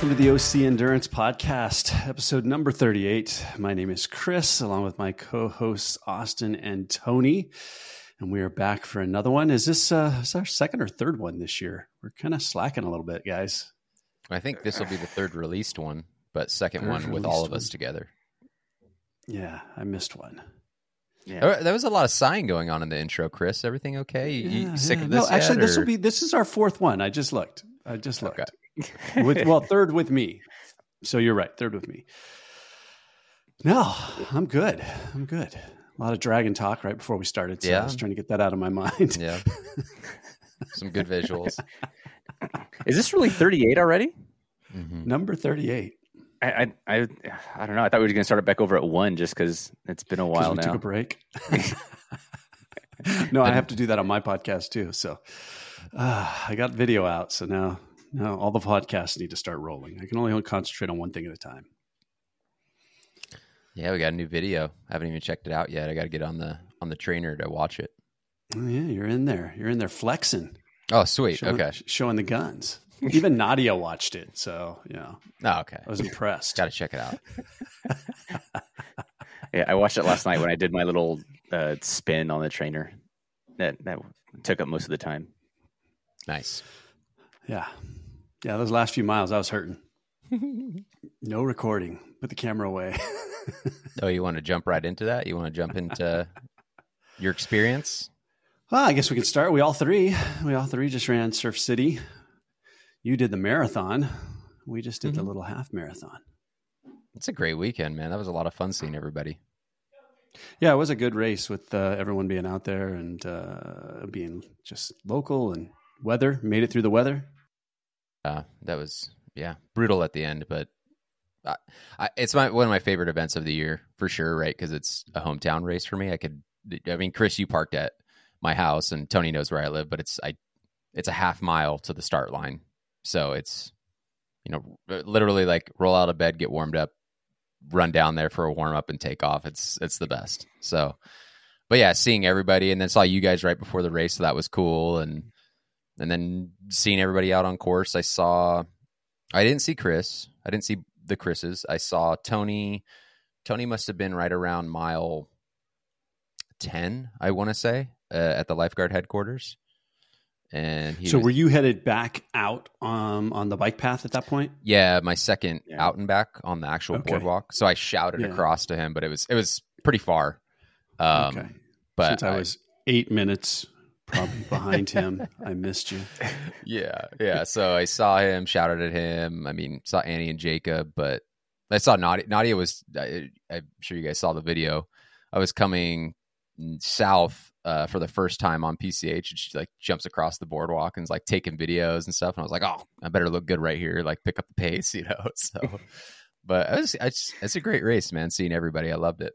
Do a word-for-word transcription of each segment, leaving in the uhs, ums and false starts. Welcome to the O C Endurance Podcast, episode number thirty-eight. My name is Chris, along with my co-hosts Austin and Tony, and we are back for another one. Is this uh, is our second or third one this year? We're kind of slacking a little bit, guys. I think this will be the third released one, but second third one with all of one. us together. Yeah, I missed one. Yeah. There was a lot of sighing going on in the intro, Chris. Everything okay? You, yeah, you sick yeah. of this? No, yet, actually, or? this will be this is our fourth one. I just looked. I just looked. Okay. with, well, third with me. So you're right. Third with me. No, I'm good. I'm good. A lot of dragon talk right before we started. So yeah. I was trying to get that out of my mind. Yeah. Some good visuals. Is this really thirty-eight already? Mm-hmm. Number thirty-eight. I, I I I don't know. I thought we were going to start it back over at one just because it's been a while we now. We took a break. No, I have to do that on my podcast too. So uh, I got video out. So now. No, all the podcasts need to start rolling. I can only concentrate on one thing at a time. Yeah, we got a new video. I haven't even checked it out yet. I got to get on the on the trainer to watch it. Oh, yeah, you're in there. You're in there flexing. Oh, sweet. Showing, okay. Showing the guns. Even Nadia watched it. So, you know. Oh, okay. I was impressed. Got to check it out. Yeah, I watched it last night when I did my little uh, spin on the trainer. That, that took up most of the time. Nice. Yeah. Yeah, those last few miles, I was hurting. No recording. Put the camera away. Oh, you want to jump right into that? You want to jump into your experience? Well, I guess we could start. We all three. We all three just ran Surf City. You did the marathon. We just did mm-hmm. the little half marathon. It's a great weekend, man. That was a lot of fun seeing everybody. Yeah, it was a good race with uh, everyone being out there and uh, being just local and weather. Made it through the weather. Uh, that was, yeah, brutal at the end, but I, I, it's my one of my favorite events of the year for sure, right? Because it's a hometown race for me. I could, I mean, Chris, you parked at my house, and Tony knows where I live, but it's I, it's a half mile to the start line, so it's, you know, literally like roll out of bed, get warmed up, run down there for a warm up, and take off. It's it's the best. So, but yeah, seeing everybody, and then saw you guys right before the race, so that was cool, and. And then seeing everybody out on course, I saw, I didn't see Chris. I didn't see the Chris's. I saw Tony. Tony must have been right around mile ten, I want to say, uh, at the lifeguard headquarters. And he So was, were you headed back out um, on the bike path at that point? Yeah, my second yeah. out and back on the actual okay. boardwalk. So I shouted yeah. across to him, but it was it was pretty far. Um, okay. But Since I, I was eight minutes probably behind him. I missed you. Yeah. Yeah. So I saw him, shouted at him. I mean, saw Annie and Jacob, but I saw Nadia. Nadia was, I, I'm sure you guys saw the video. I was coming south uh, for the first time on P C H, and she like jumps across the boardwalk and is like taking videos and stuff. And I was like, oh, I better look good right here. Like pick up the pace, you know? So, but I was, I just, it's a great race, man. Seeing everybody. I loved it.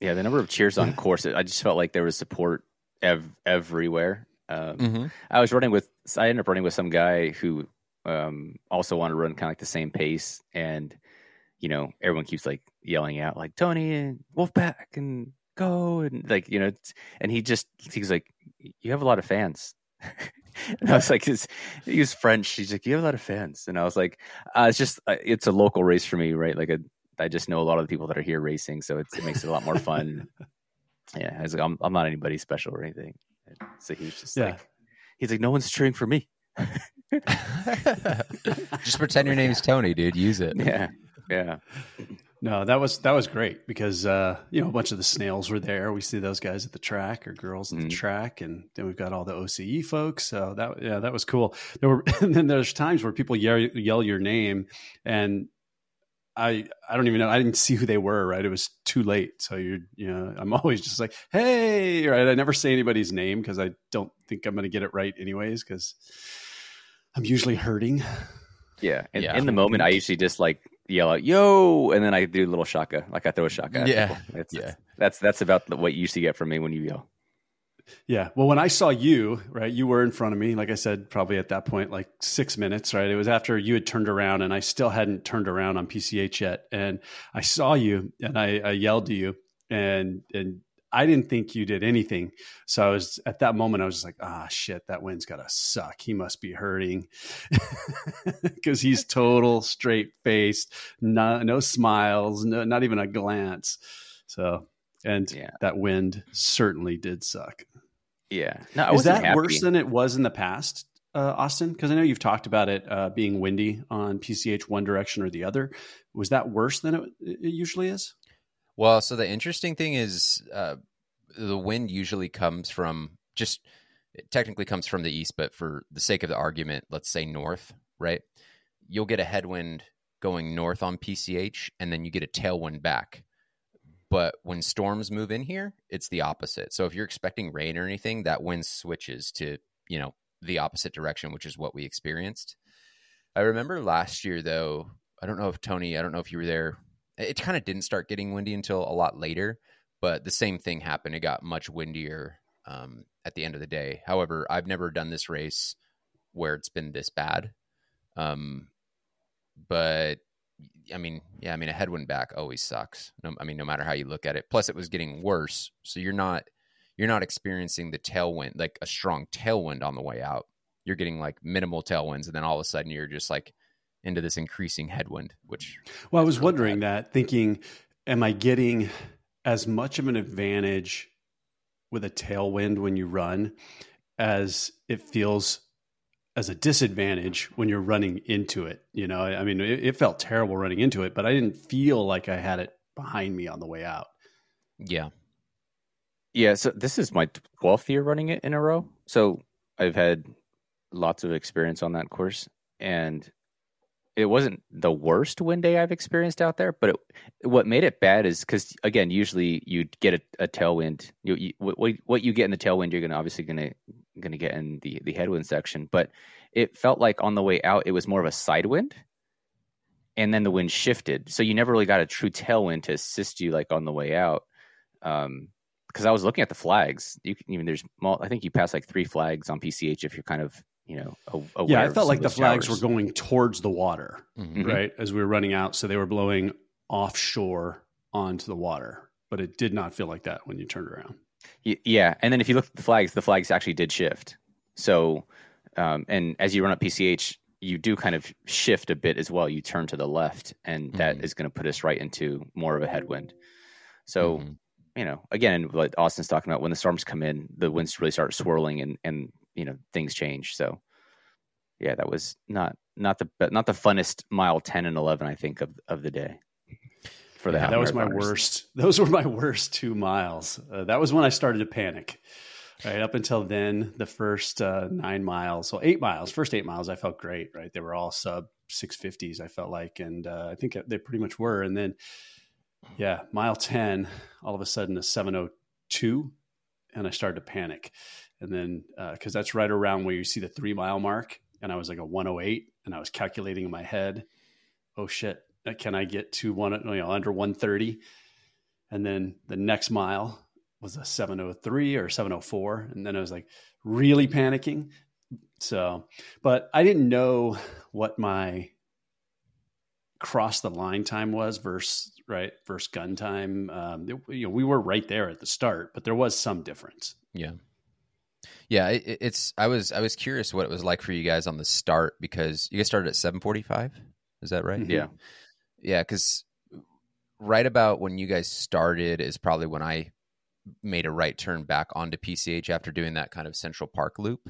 Yeah, the number of cheers on course, I just felt like there was support ev- everywhere. Um, mm-hmm. I was running with, I ended up running with some guy who um, also wanted to run kind of like the same pace. And, you know, everyone keeps like yelling out like, Tony and Wolfpack and go. And like, you know, and he just, he was like, you have a lot of fans. And I was like, it's, he was French. He's like, you have a lot of fans. And I was like, uh, it's just, uh, it's a local race for me, right? Like a, I just know a lot of the people that are here racing, so it's, it makes it a lot more fun. Yeah, I was like, I'm, I'm not anybody special or anything. So he was just yeah. like, he's like, no one's cheering for me. Just pretend your name's Tony, dude. Use it. Yeah, yeah. No, that was that was great because uh, you know, a bunch of the snails were there. We see those guys at the track or girls at mm-hmm. the track, and then we've got all the O C E folks. So that yeah, that was cool. There were and then there's times where people yell, yell your name and. I, I don't even know. I didn't see who they were, right? It was too late. So you're, you know, I'm always just like, hey, right? I never say anybody's name because I don't think I'm going to get it right anyways because I'm usually hurting. Yeah. And yeah. in the moment, I usually just like yell out, yo, and then I do a little shaka. Like I throw a shaka. Yeah. That's, yeah. that's that's about what you usually get from me when you yell. Yeah. Well, when I saw you, right, you were in front of me, like I said, probably at that point, like six minutes, right? It was after you had turned around and I still hadn't turned around on P C H yet. And I saw you and I, I yelled to you and, and I didn't think you did anything. So I was at that moment, I was just like, ah, shit, that wind's got to suck. He must be hurting because he's total straight faced, no, no smiles, no, not even a glance. So, and yeah. that wind certainly did suck. Yeah. No, I Is that happy. worse than it was in the past, uh, Austin? Because I know you've talked about it uh, being windy on P C H one direction or the other. Was that worse than it, it usually is? Well, so the interesting thing is uh, the wind usually comes from just it technically comes from the east, but for the sake of the argument, let's say north, right? You'll get a headwind going north on P C H and then you get a tailwind back. But when storms move in here, it's the opposite. So if you're expecting rain or anything, that wind switches to, you know, the opposite direction, which is what we experienced. I remember last year, though, I don't know if Tony, I don't know if you were there. It kind of didn't start getting windy until a lot later, but the same thing happened. It got much windier um, at the end of the day. However, I've never done this race where it's been this bad. Um, but I mean, yeah, I mean, a headwind back always sucks. No, I mean, no matter how you look at it. Plus, it was getting worse, so you're not you're not experiencing the tailwind, like a strong tailwind on the way out. You're getting like minimal tailwinds, and then all of a sudden, you're just like into this increasing headwind, which... Well, I was really wondering bad. that, thinking, am I getting as much of an advantage with a tailwind when you run as it feels as a disadvantage when you're running into it? You know, I mean, it, it felt terrible running into it, but I didn't feel like I had it behind me on the way out. Yeah. Yeah. So this is my twelfth year running it in a row. So I've had lots of experience on that course, and it wasn't the worst wind day I've experienced out there, but it, what made it bad is because, again, usually you get a, a tailwind. You, you, what, what you get in the tailwind, you're going to obviously going to going to get in the, the headwind section. But it felt like on the way out, it was more of a side wind, and then the wind shifted, so you never really got a true tailwind to assist you like on the way out. Um, because I was looking at the flags, you can even there's I think you pass like three flags on P C H if you're kind of, you know, a, a yeah, I felt like the flags showers. were going towards the water, mm-hmm. right? As we were running out. So they were blowing offshore onto the water, but it did not feel like that when you turned around. Yeah. And then if you look at the flags, the flags actually did shift. So, um, and as you run up P C H, you do kind of shift a bit as well. You turn to the left, and that mm-hmm. is going to put us right into more of a headwind. So, mm-hmm. you know, again, like Austin's talking about, when the storms come in, the winds really start swirling, and, and, you know, things change. So yeah, that was not, not the, not the funnest mile ten and eleven, I think, of, of the day for that. Yeah, that was my worst. Those were my worst two miles. Uh, that was when I started to panic. Right up until then, the first uh, nine miles, so eight miles, first eight miles, I felt great, right? They were all sub six fifties, I felt like, and uh, I think they pretty much were. And then, yeah, mile ten, all of a sudden a seven oh two, and I started to panic. And then, uh, cause that's right around where you see the three mile mark. And I was like a one oh eight, and I was calculating in my head, oh shit, can I get to one, you know, under one thirty? And then the next mile was a seven oh three or seven oh four. And then I was like really panicking. So, but I didn't know what my cross the line time was versus right versus gun time. Um, it, you know, we were right there at the start, but there was some difference. Yeah. Yeah, it, it's. I was. I was curious what it was like for you guys on the start, because you guys started at seven forty-five. Is that right? Mm-hmm. Yeah, yeah. Because right about when you guys started is probably when I made a right turn back onto P C H after doing that kind of Central Park loop,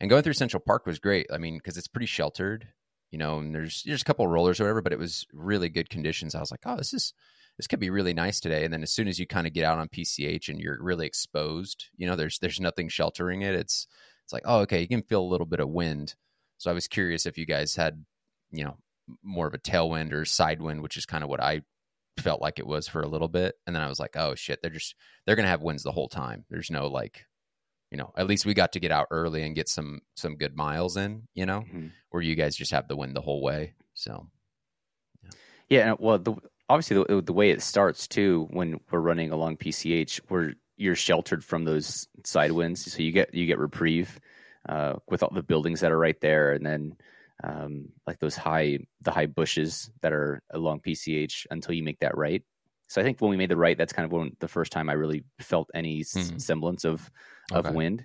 and going through Central Park was great. I mean, because it's pretty sheltered, you know, and there's there's a couple of rollers or whatever, but it was really good conditions. I was like, oh, this is. This could be really nice today. And then as soon as you kind of get out on P C H and you're really exposed, you know, there's there's nothing sheltering it. It's it's like, oh, okay, you can feel a little bit of wind. So I was curious if you guys had, you know, more of a tailwind or side wind, which is kind of what I felt like it was for a little bit. And then I was like, oh shit, they're just they're gonna have winds the whole time. There's no like, you know, at least we got to get out early and get some some good miles in, you know, mm-hmm. where you guys just have the wind the whole way. So yeah, yeah well the Obviously, the, the way it starts, too, when we're running along P C H, where you're sheltered from those side winds. So you get you get reprieve uh, with all the buildings that are right there. And then um, like those high the high bushes that are along P C H until you make that right. So I think when we made the right, that's kind of when the first time I really felt any mm-hmm. semblance of of okay. wind.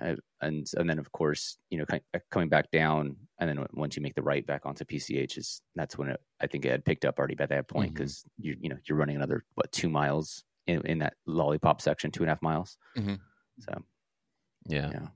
Uh, and and then, of course, you know, kind of coming back down, and then once you make the right back onto P C H, is that's when it, I think it had picked up already by that point, because mm-hmm. you you know you're running another what two miles in, in that lollipop section, two and a half miles. Mm-hmm. So yeah. yeah.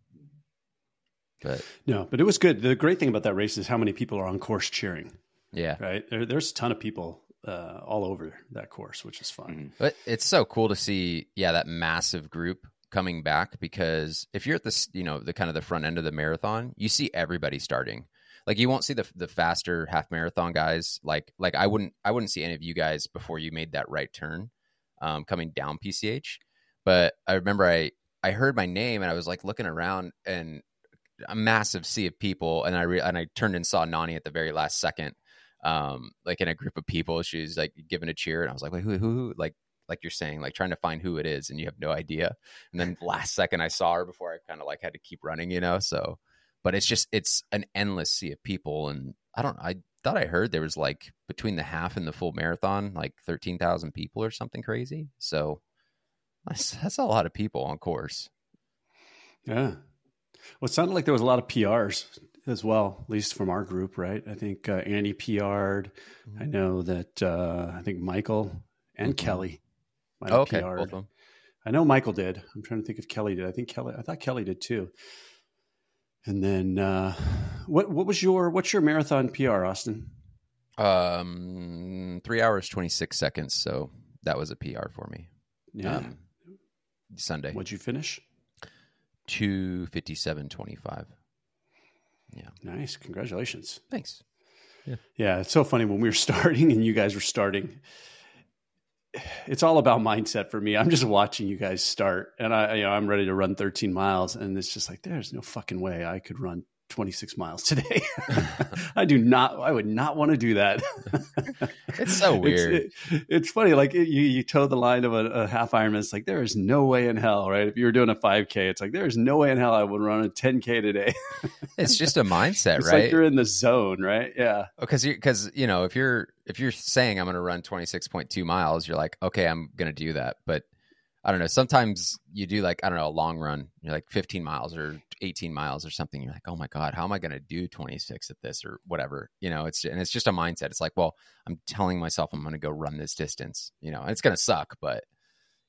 But no, but it was good. The great thing about that race is how many people are on course cheering. Yeah. Right. There, there's a ton of people uh, all over that course, which is fun. Mm-hmm. But it's so cool to see. Yeah. That massive group coming back, because if you're at the, you know, the kind of the front end of the marathon, you see everybody starting. Like you won't see the the faster half marathon guys. Like, like I wouldn't, I wouldn't see any of you guys before you made that right turn um, coming down P C H. But I remember I, I heard my name and I was like looking around and a massive sea of people, and I re- and I turned and saw Nani at the very last second, um, like in a group of people. She's like giving a cheer, and I was like, "Wait, who, who, who?" Like, like you're saying, like trying to find who it is, and you have no idea. And then last second, I saw her before I kind of like had to keep running, you know. So, but it's just it's an endless sea of people, and I don't. I thought I heard there was like between the half and the full marathon, like thirteen thousand people or something crazy. So that's, that's a lot of people on course. Yeah. Well, it sounded like there was a lot of P Rs as well, at least from our group, right? I think uh, Annie P R'd. Mm-hmm. I know that uh, I think Michael and mm-hmm. Kelly might have oh, okay. P R'd. Both of them. I know Michael did. I'm trying to think if Kelly did. I think Kelly. I thought Kelly did too. And then, uh, what what was your what's your marathon P R, Austin? Um, three hours twenty six seconds. So that was a P R for me. Yeah. Um, Sunday. What'd you finish? two fifty-seven twenty-five. Yeah. Nice. Congratulations. Thanks. Yeah. Yeah. It's so funny when we were starting and you guys were starting. It's all about mindset for me. I'm just watching you guys start and I, you know, I'm ready to run thirteen miles, and it's just like, there's no fucking way I could run twenty-six miles today. I do not, I would not want to do that. It's so weird. It's, it, it's funny. Like it, you, you toe the line of a, a half Ironman. It's like, there is no way in hell, right? If you were doing a five K, it's like, there is no way in hell I would run a ten K today. It's just a mindset, it's right? Like you're in the zone, right? Yeah. Because you, because you know, if you're, if you're saying I'm going to run twenty-six point two miles, you're like, okay, I'm going to do that. But I don't know. Sometimes you do like, I don't know, a long run, you're like fifteen miles or eighteen miles or something. You're like, oh my God, how am I going to do twenty-six at this or whatever? You know, it's, and it's just a mindset. It's like, well, I'm telling myself I'm going to go run this distance, you know, and it's going to suck, but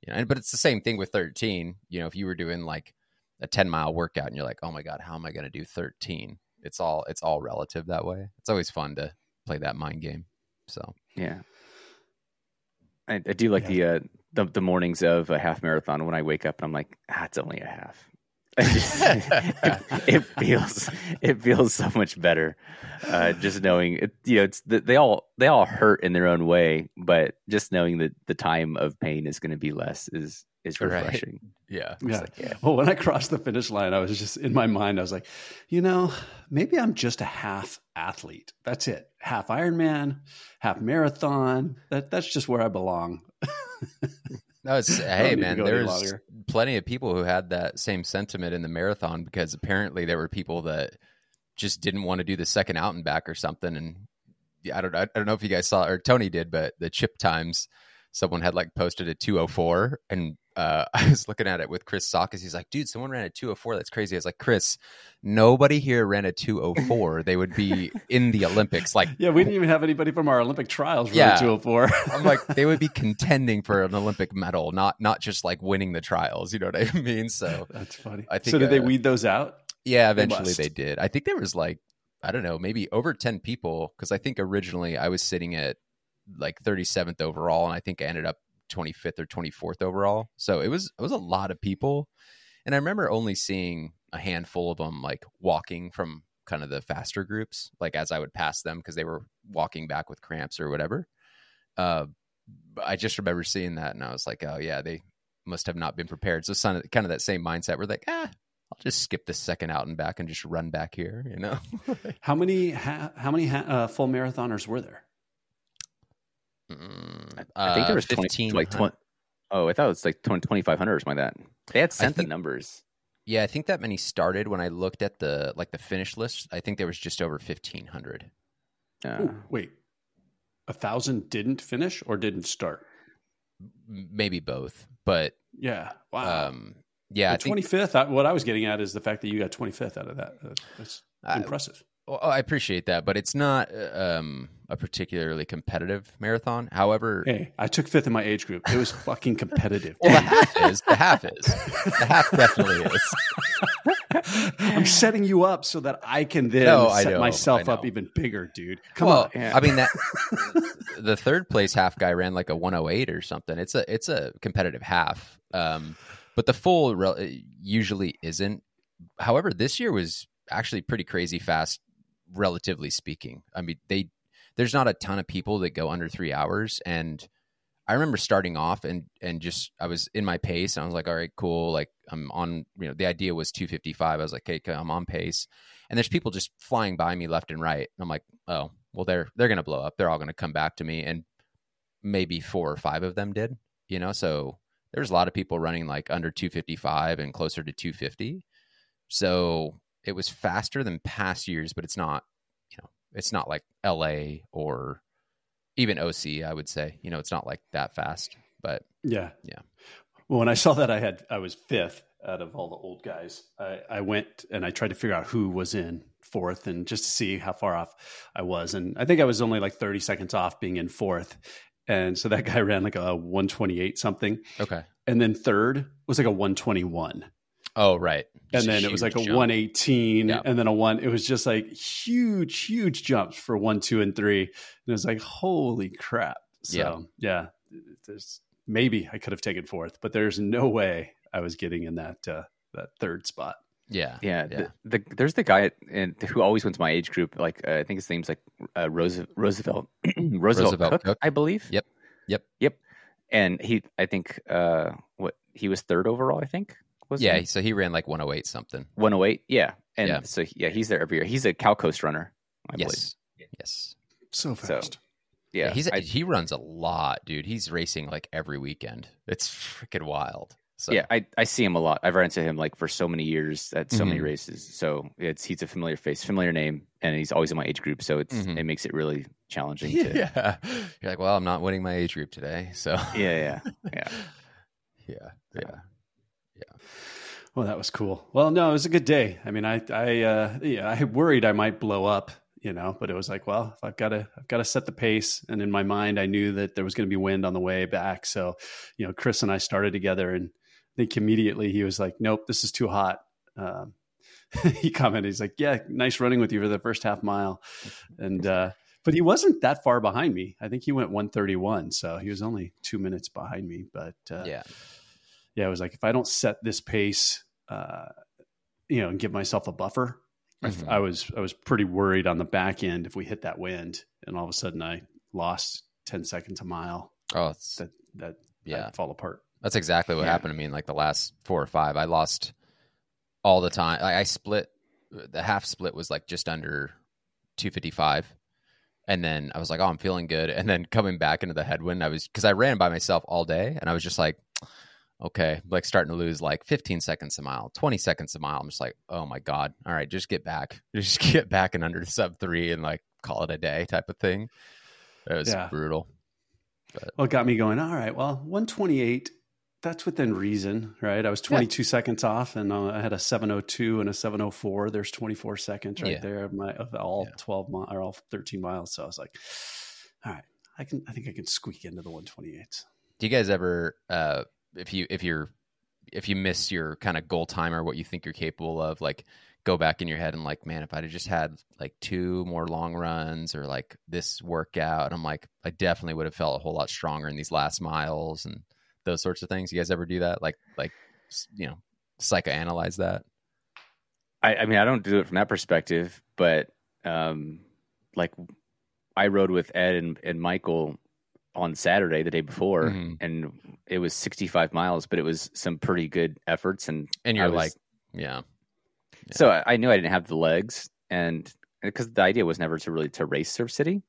you know, and, but it's the same thing with thirteen. You know, if you were doing like a ten mile workout and you're like, oh my God, how am I going to do thirteen? It's all, it's all relative that way. It's always fun to play that mind game. So, yeah. I, I do like yeah. the, uh, The, the mornings of a half marathon when I wake up and I'm like, ah, it's only a half. it, it feels it feels so much better, uh, just knowing it. You know, it's they all they all hurt in their own way, but just knowing that the time of pain is going to be less is is refreshing. Right. Yeah. Yeah. Like, yeah. Well, when I crossed the finish line, I was just in my mind, I was like, you know, maybe I'm just a half athlete. That's it. Half Ironman, half marathon. That that's just where I belong. No, it's, hey man, there's plenty of people who had that same sentiment in the marathon, because apparently there were people that just didn't want to do the second out and back or something. And I don't, I don't know if you guys saw, or Tony did, but the chip times, someone had like posted a two oh four, and uh, I was looking at it with Chris Sakis. He's like, dude, someone ran a two oh four. That's crazy. I was like, Chris, nobody here ran a two oh four. They would be in the Olympics. Like, yeah, we didn't even have anybody from our Olympic trials run yeah. a two oh four. I'm like, they would be contending for an Olympic medal, not not just like winning the trials. You know what I mean? So that's funny. I think, so did uh, they weed those out? Yeah, eventually they, they did. I think there was like, I don't know, maybe over ten people, because I think originally I was sitting at like thirty-seventh overall, and I think I ended up twenty-fifth or twenty-fourth overall. So it was it was a lot of people, and I remember only seeing a handful of them like walking from kind of the faster groups, like as I would pass them because they were walking back with cramps or whatever. Uh, I just remember seeing that, and I was like, oh yeah, they must have not been prepared. So kind of that same mindset. We're like, ah, I'll just skip the second out and back and just run back here, you know. How many ha- how many ha- uh, full marathoners were there? Mm, I think there was fifteen, like twenty. Oh, I thought it was like twenty-five hundred or something like that. They had sent think, the numbers. Yeah, I think that many started when I looked at the like the finish list. I think there was just over fifteen hundred. Uh, Ooh, wait, a thousand didn't finish or didn't start? maybe both, but yeah. Wow. Um, yeah. The twenty-fifth. I, what I was getting at is the fact that you got twenty-fifth out of that. That's impressive. I, well, I appreciate that, but it's not um, a particularly competitive marathon. However, hey, I took fifth in my age group. It was fucking competitive. Well, the half is. The half is. The half definitely is. I'm setting you up so that I can then no, set know, myself up even bigger, dude. Come well, on. Man. I mean, that the third place half guy ran like a one oh eight or something. It's a it's a competitive half, um, but the full re- usually isn't. However, this year was actually pretty crazy fast, relatively speaking. I mean, they there's not a ton of people that go under three hours, and I remember starting off and, and just, I was in my pace and I was like, all right, cool. Like I'm on, you know, the idea was two fifty-five. I was like, hey, I'm on pace. And there's people just flying by me left and right. And I'm like, oh, well, they're, they're going to blow up. They're all going to come back to me. And maybe four or five of them did, you know? So there's a lot of people running like under two fifty-five and closer to two fifty. So it was faster than past years, but it's not, you know, it's not like L A or even O C, I would say, you know, it's not like that fast, but yeah. Yeah. Well, when I saw that I had, I was fifth out of all the old guys. I, I went and I tried to figure out who was in fourth and just to see how far off I was. And I think I was only like thirty seconds off being in fourth. And so that guy ran like a one twenty-eight something. Okay. And then third was like a one twenty-one. Oh, right. And then it was like a jump. one eighteen yep. and then a one. It was just like huge, huge jumps for one, two, and three. And it was like, holy crap. So yeah, yeah there's maybe I could have taken fourth, but there's no way I was getting in that, uh, that third spot. Yeah. Yeah. yeah. The, the, there's the guy in, who always went to my age group. Like, uh, I think his name's like uh, Rose, Roosevelt, Roosevelt, Roosevelt Cook, Cook, I believe. Yep. Yep. Yep. And he, I think, uh, what he was third overall, I think. Yeah, he? so he ran like one oh eight something. one oh eight, yeah. And yeah. so, yeah, he's there every year. He's a Cal Coast runner, I yes. believe. Yes. So fast. So, yeah. yeah he's, I, he runs a lot, dude. He's racing like every weekend. It's freaking wild. So. Yeah, I, I see him a lot. I've run into him like for so many years at so mm-hmm. many races. So it's he's a familiar face, familiar name, and he's always in my age group. So it's mm-hmm. it makes it really challenging. To... Yeah. You're like, well, I'm not winning my age group today. So yeah, yeah, yeah. yeah, yeah. Yeah. Well, that was cool. Well, no, it was a good day. I mean, I, I, uh, yeah, I worried I might blow up, you know, but it was like, well, if I've got to, I've got to set the pace. And in my mind, I knew that there was going to be wind on the way back. So, you know, Chris and I started together and I think immediately he was like, nope, this is too hot. Um, he commented, he's like, yeah, nice running with you for the first half mile. And, uh, but he wasn't that far behind me. I think he went one thirty-one. So he was only two minutes behind me, but, uh, yeah. Yeah, I was like, if I don't set this pace, uh, you know, and give myself a buffer, mm-hmm. I, I was I was pretty worried on the back end if we hit that wind, and all of a sudden I lost ten seconds a mile. Oh, it's, that that yeah, I'd fall apart. That's exactly what yeah. happened to me in like the last four or five. I lost all the time. I, I split the half split was like just under two fifty-five, and then I was like, oh, I'm feeling good, and then coming back into the headwind, I was because I ran by myself all day, and I was just like. Okay, like starting to lose like fifteen seconds a mile, twenty seconds a mile. I'm just like, oh my God. All right, just get back. Just get back and under sub three and like call it a day type of thing. It was yeah. brutal. But. Well, it got me going, all right, well, one twenty-eight, that's within reason, right? I was twenty-two yeah. seconds off and uh, I had a seven oh two and a seven oh four. There's twenty-four seconds right yeah. there of, my, of all yeah. twelve miles or all thirteen miles. So I was like, all right, I can. I think I can squeak into the one twenty-eight. Do you guys ever... Uh, if you, if you're, if you miss your kind of goal time or what you think you're capable of, like go back in your head and like, man, if I'd have just had like two more long runs or like this workout, I'm like, I definitely would have felt a whole lot stronger in these last miles and those sorts of things. You guys ever do that? Like, like, you know, psychoanalyze that. I, I mean, I don't do it from that perspective, but, um, like I rode with Ed and, and Michael on Saturday, the day before, mm-hmm. and it was sixty-five miles, but it was some pretty good efforts. And and you're was, like, yeah. yeah. So I, I knew I didn't have the legs, and because the idea was never to really to race Surf City,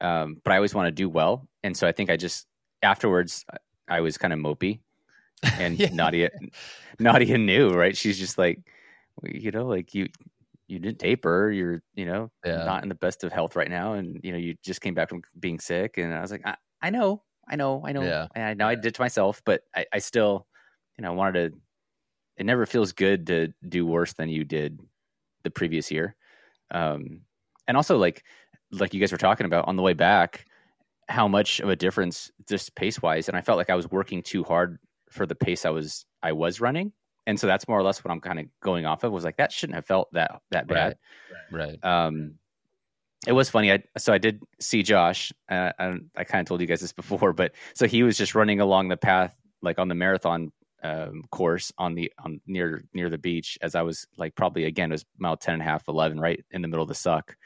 um, but I always want to do well. And so I think I just afterwards I was kind of mopey, and yeah. Nadia, Nadia knew, right? She's just like, you know, like you. You didn't taper. You're, you know, yeah. not in the best of health right now, and you know you just came back from being sick. And I was like, I, I know, I know, I know, yeah. I know I did it to myself, but I, I still, you know, wanted to, it never feels good to do worse than you did the previous year. Um, and also like, like you guys were talking about on the way back, how much of a difference just pace wise. And I felt like I was working too hard for the pace I was, I was running. And so that's more or less what I'm kind of going off of, was like, that shouldn't have felt that, that bad. Right. right. Um, it was funny. I, so I did see Josh. Uh, I, I kind of told you guys this before, but so he was just running along the path, like on the marathon um, course on the, on near, near the beach, as I was like, probably again, it was mile ten and a half, eleven, right in the middle of the suck.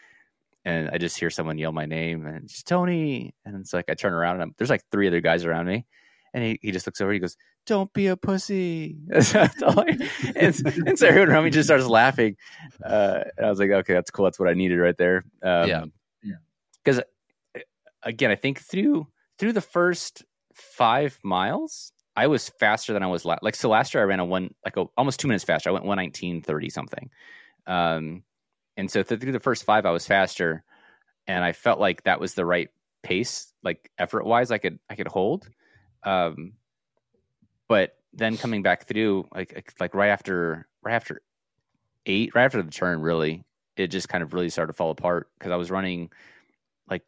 And I just hear someone yell my name and it's Tony. And it's like, I turn around and I'm, there's like three other guys around me. And he, he just looks over, he goes, "Don't be a pussy." and, and so everyone around me just starts laughing. Uh, and I was like, okay, that's cool. That's what I needed right there. Um, yeah. yeah. Cause again, I think through, through the first five miles, I was faster than I was la- like, so last year I ran a one, like a, almost two minutes faster. I went one nineteen thirty something. Um, and so th- through the first five, I was faster and I felt like that was the right pace, like effort wise, I could, I could hold. Um, but then coming back through, like, like right after, right after eight, right after the turn, really, it just kind of really started to fall apart. Cause I was running like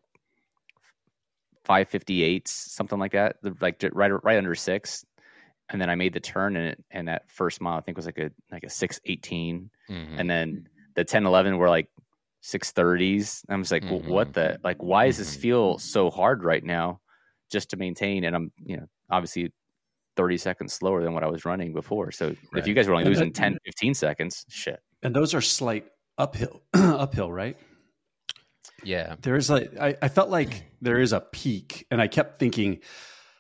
five fifty-eights, something like that, like right, right under six. And then I made the turn and it, and that first mile, I think was like a, like a six eighteen. Mm-hmm. And then the ten, eleven were like six thirties. I'm just like, mm-hmm. well, what the, like, why does this feel so hard right now? Just to maintain, and I'm, you know, obviously thirty seconds slower than what I was running before. So right. if you guys were only losing that, ten, fifteen seconds, shit. And those are slight uphill, uphill, right? Yeah. There is like, I, I felt like there is a peak, and I kept thinking,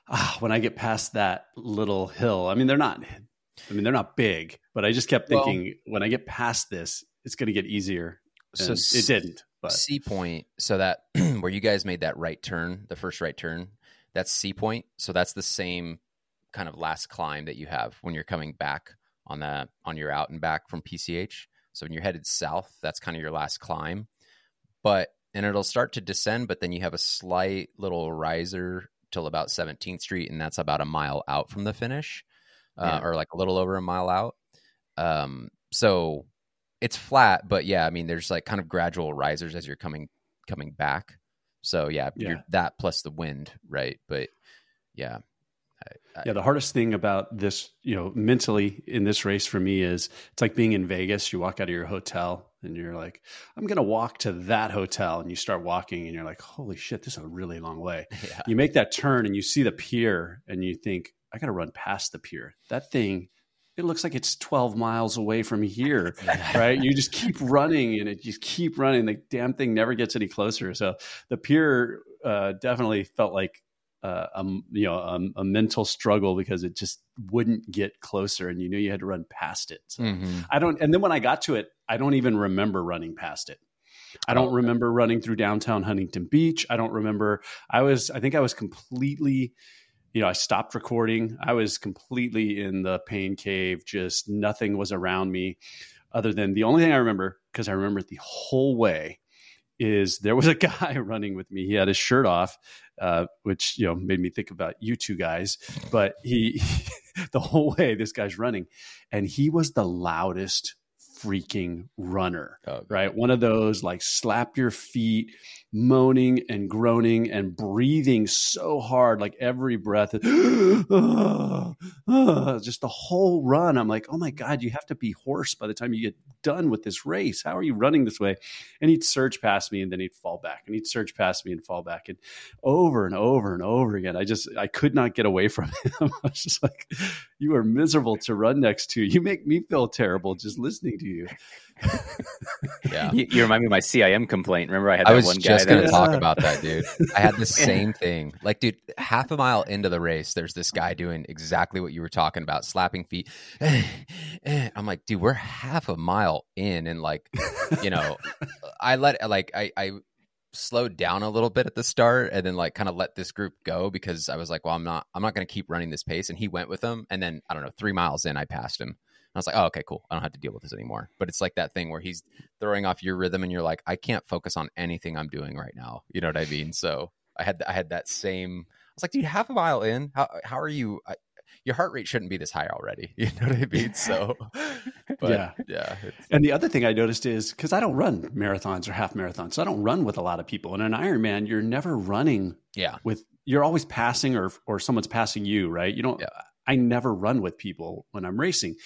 ah, when I get past that little hill, I mean, they're not, I mean, they're not big, but I just kept thinking well, when I get past this, it's going to get easier. So C- it didn't. But. C point. So that where you guys made that right turn, the first right turn, that's C point. So that's the same kind of last climb that you have when you're coming back on the, on your out and back from P C H. So when you're headed south, that's kind of your last climb, but, and it'll start to descend, but then you have a slight little riser till about seventeenth street. And that's about a mile out from the finish uh, yeah. or like a little over a mile out. Um, so it's flat, but yeah, I mean, there's like kind of gradual risers as you're coming, coming back. So yeah, yeah. You're that plus the wind, right? But yeah, I, I, yeah. The hardest thing about this, you know, mentally in this race for me is it's like being in Vegas. You walk out of your hotel and you're like, I'm gonna walk to that hotel, and you start walking, and you're like, holy shit, this is a really long way. Yeah. You make that turn and you see the pier, and you think, I gotta run past the pier. That thing. It looks like it's twelve miles away from here, right? You just keep running and it just keep running. The damn thing never gets any closer. So the pier uh, definitely felt like uh, a, you know, a, a mental struggle because it just wouldn't get closer and you knew you had to run past it. So mm-hmm. I don't, and then when I got to it, I don't even remember running past it. I don't remember running through downtown Huntington Beach. I don't remember. I was, I think I was completely You know, I stopped recording. I was completely in the pain cave. Just nothing was around me other than the only thing I remember, because I remember it the whole way, is there was a guy running with me. He had his shirt off, uh, which, you know, made me think about you two guys. But he, the whole way, this guy's running. And he was the loudest freaking runner, oh, right? One of those like slap your feet, moaning and groaning and breathing so hard, like every breath, oh, oh, just the whole run. I'm like, oh my God, you have to be hoarse by the time you get done with this race. How are you running this way? And he'd surge past me and then he'd fall back and he'd surge past me and fall back and over and over and over again. I just, I could not get away from him. I was just like, you are miserable to run next to. You make me feel terrible just listening to you. Yeah, you, you remind me of my C I M complaint. Remember, I had that I was one guy just going to talk about that, dude. I had the same thing. Like, dude, half a mile into the race, there's this guy doing exactly what you were talking about, slapping feet. I'm like, dude, we're half a mile in, and like, you know, I let like I, I slowed down a little bit at the start, and then like kind of let this group go because I was like, well, I'm not, I'm not going to keep running this pace, and he went with them, and then I don't know, three miles in, I passed him. I was like, oh, okay, cool. I don't have to deal with this anymore. But it's like that thing where he's throwing off your rhythm and you're like, I can't focus on anything I'm doing right now. You know what I mean? So I had, I had that same, was like, dude, half a mile in, how how are you? I, your heart rate shouldn't be this high already. You know what I mean? So, but, yeah. yeah and the other thing I noticed is, because I don't run marathons or half marathons, so I don't run with a lot of people. And an Ironman, you're never running yeah. with, you're always passing or or someone's passing you, right? You don't, yeah. I never run with people when I'm racing.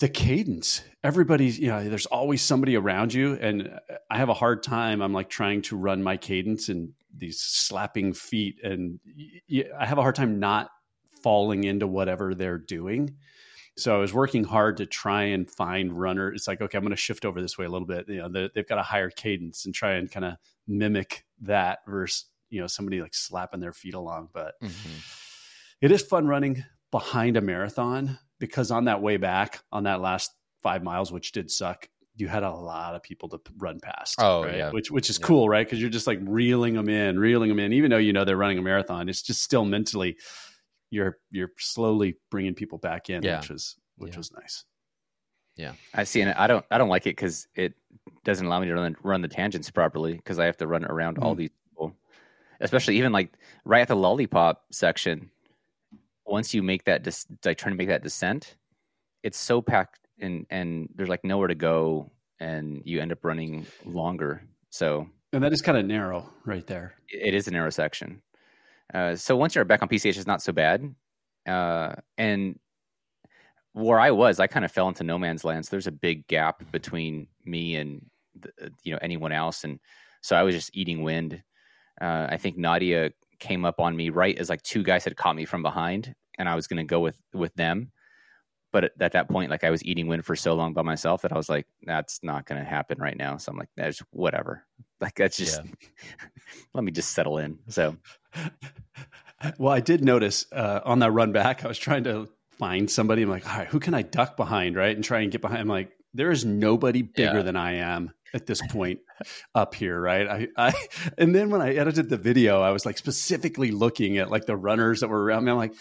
The cadence, everybody's, you know, there's always somebody around you. And I have a hard time. I'm like trying to run my cadence and these slapping feet. And I have a hard time not falling into whatever they're doing. So I was working hard to try and find runner. It's like, okay, I'm going to shift over this way a little bit. You know, they've got a higher cadence and try and kind of mimic that versus, you know, somebody like slapping their feet along. But mm-hmm. it is fun running behind a marathon, because on that way back, on that last five miles, which did suck, you had a lot of people to run past. Oh, right? yeah. Which which is yeah. cool, right? Because you're just like reeling them in, reeling them in. Even though you know they're running a marathon, it's just still mentally, you're you're slowly bringing people back in, yeah. which is which yeah. was nice. Yeah, I've seen it. I don't I don't like it because it doesn't allow me to run run the tangents properly, because I have to run around mm. all these people, especially even like right at the lollipop section. Once you make that, dis- like trying to make that descent, it's so packed and, and there's like nowhere to go, and you end up running longer. So, and that is kind of narrow right there. It is a narrow section. Uh, so once you're back on P C H, it's not so bad. Uh, and where I was, I kind of fell into no man's land. So there's a big gap between me and the, you know, anyone else. And so I was just eating wind. Uh, I think Nadia came up on me right as like two guys had caught me from behind, and I was going to go with, with them. But at, at that point, like I was eating wind for so long by myself that I was like, that's not going to happen right now. So I'm like, that's whatever. Like, that's just, yeah. let me just settle in. So. Well, I did notice uh, on that run back, I was trying to find somebody. I'm like, all right, who can I duck behind? Right. And try and get behind. I'm like, there is nobody bigger yeah. than I am at this point up here. Right. I, I, and then when I edited the video, I was like specifically looking at like the runners that were around me. I'm like,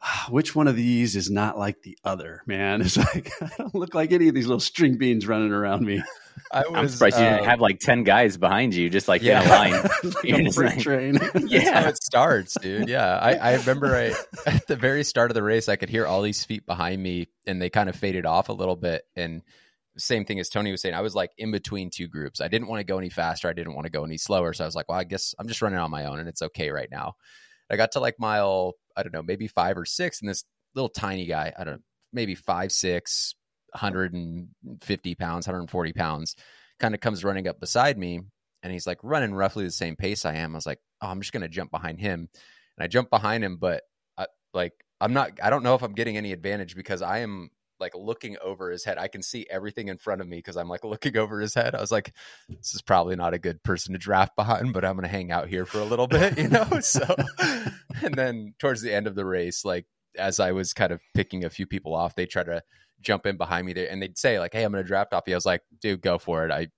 ah, which one of these is not like the other, man? It's like, I don't look like any of these little string beans running around me. I was, I'm surprised uh, you didn't have like ten guys behind you, just like yeah. in a line. Like a freight train. Yeah. That's how it starts, dude. Yeah. I, I remember I, at the very start of the race, I could hear all these feet behind me, and they kind of faded off a little bit. And same thing as Tony was saying, I was like in between two groups. I didn't want to go any faster. I didn't want to go any slower. So I was like, well, I guess I'm just running on my own, and it's okay right now. I got to like mile, I don't know, maybe five or six. And this little tiny guy, I don't know, maybe five, six, one hundred fifty pounds, one hundred forty pounds, kind of comes running up beside me. And he's like running roughly the same pace I am. I was like, oh, I'm just going to jump behind him. And I jumped behind him, but I, like, I'm not, I don't know if I'm getting any advantage, because I am like looking over his head. I can see everything in front of me because I'm like looking over his head. I was like, this is probably not a good person to draft behind, but I'm going to hang out here for a little bit, you know? So, and then towards the end of the race, like as I was kind of picking a few people off, they try to jump in behind me there, and they'd say like, hey, I'm going to draft off you. I was like, dude, go for it. I,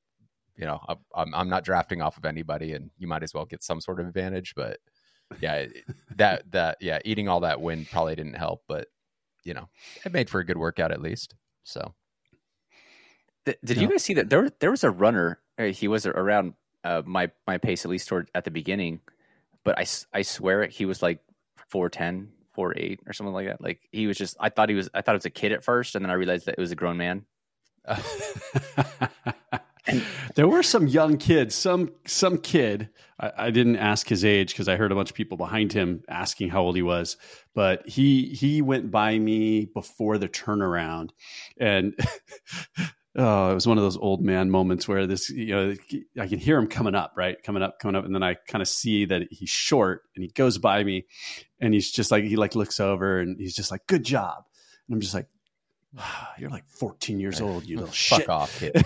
you know, I'm, I'm not drafting off of anybody, and you might as well get some sort of advantage. But yeah, that, that, yeah, eating all that wind probably didn't help, but you know, it made for a good workout at least. So Th- did no. you guys see that there, there was a runner? He was around uh, my, my pace, at least toward at the beginning, but I, I swear it, he was like four ten, four eight or something like that. Like he was just, I thought he was, I thought it was a kid at first. And then I realized that it was a grown man. Uh, and, there were some young kids, some, some kid. I, I didn't ask his age, cause I heard a bunch of people behind him asking how old he was, but he, he went by me before the turnaround, and oh, it was one of those old man moments where this, you know, I can hear him coming up, right? Coming up, coming up. And then I kind of see that he's short, and he goes by me, and he's just like, he like looks over, and he's just like, good job. And I'm just like, you're like fourteen years old, you little shit. Fuck off, kid.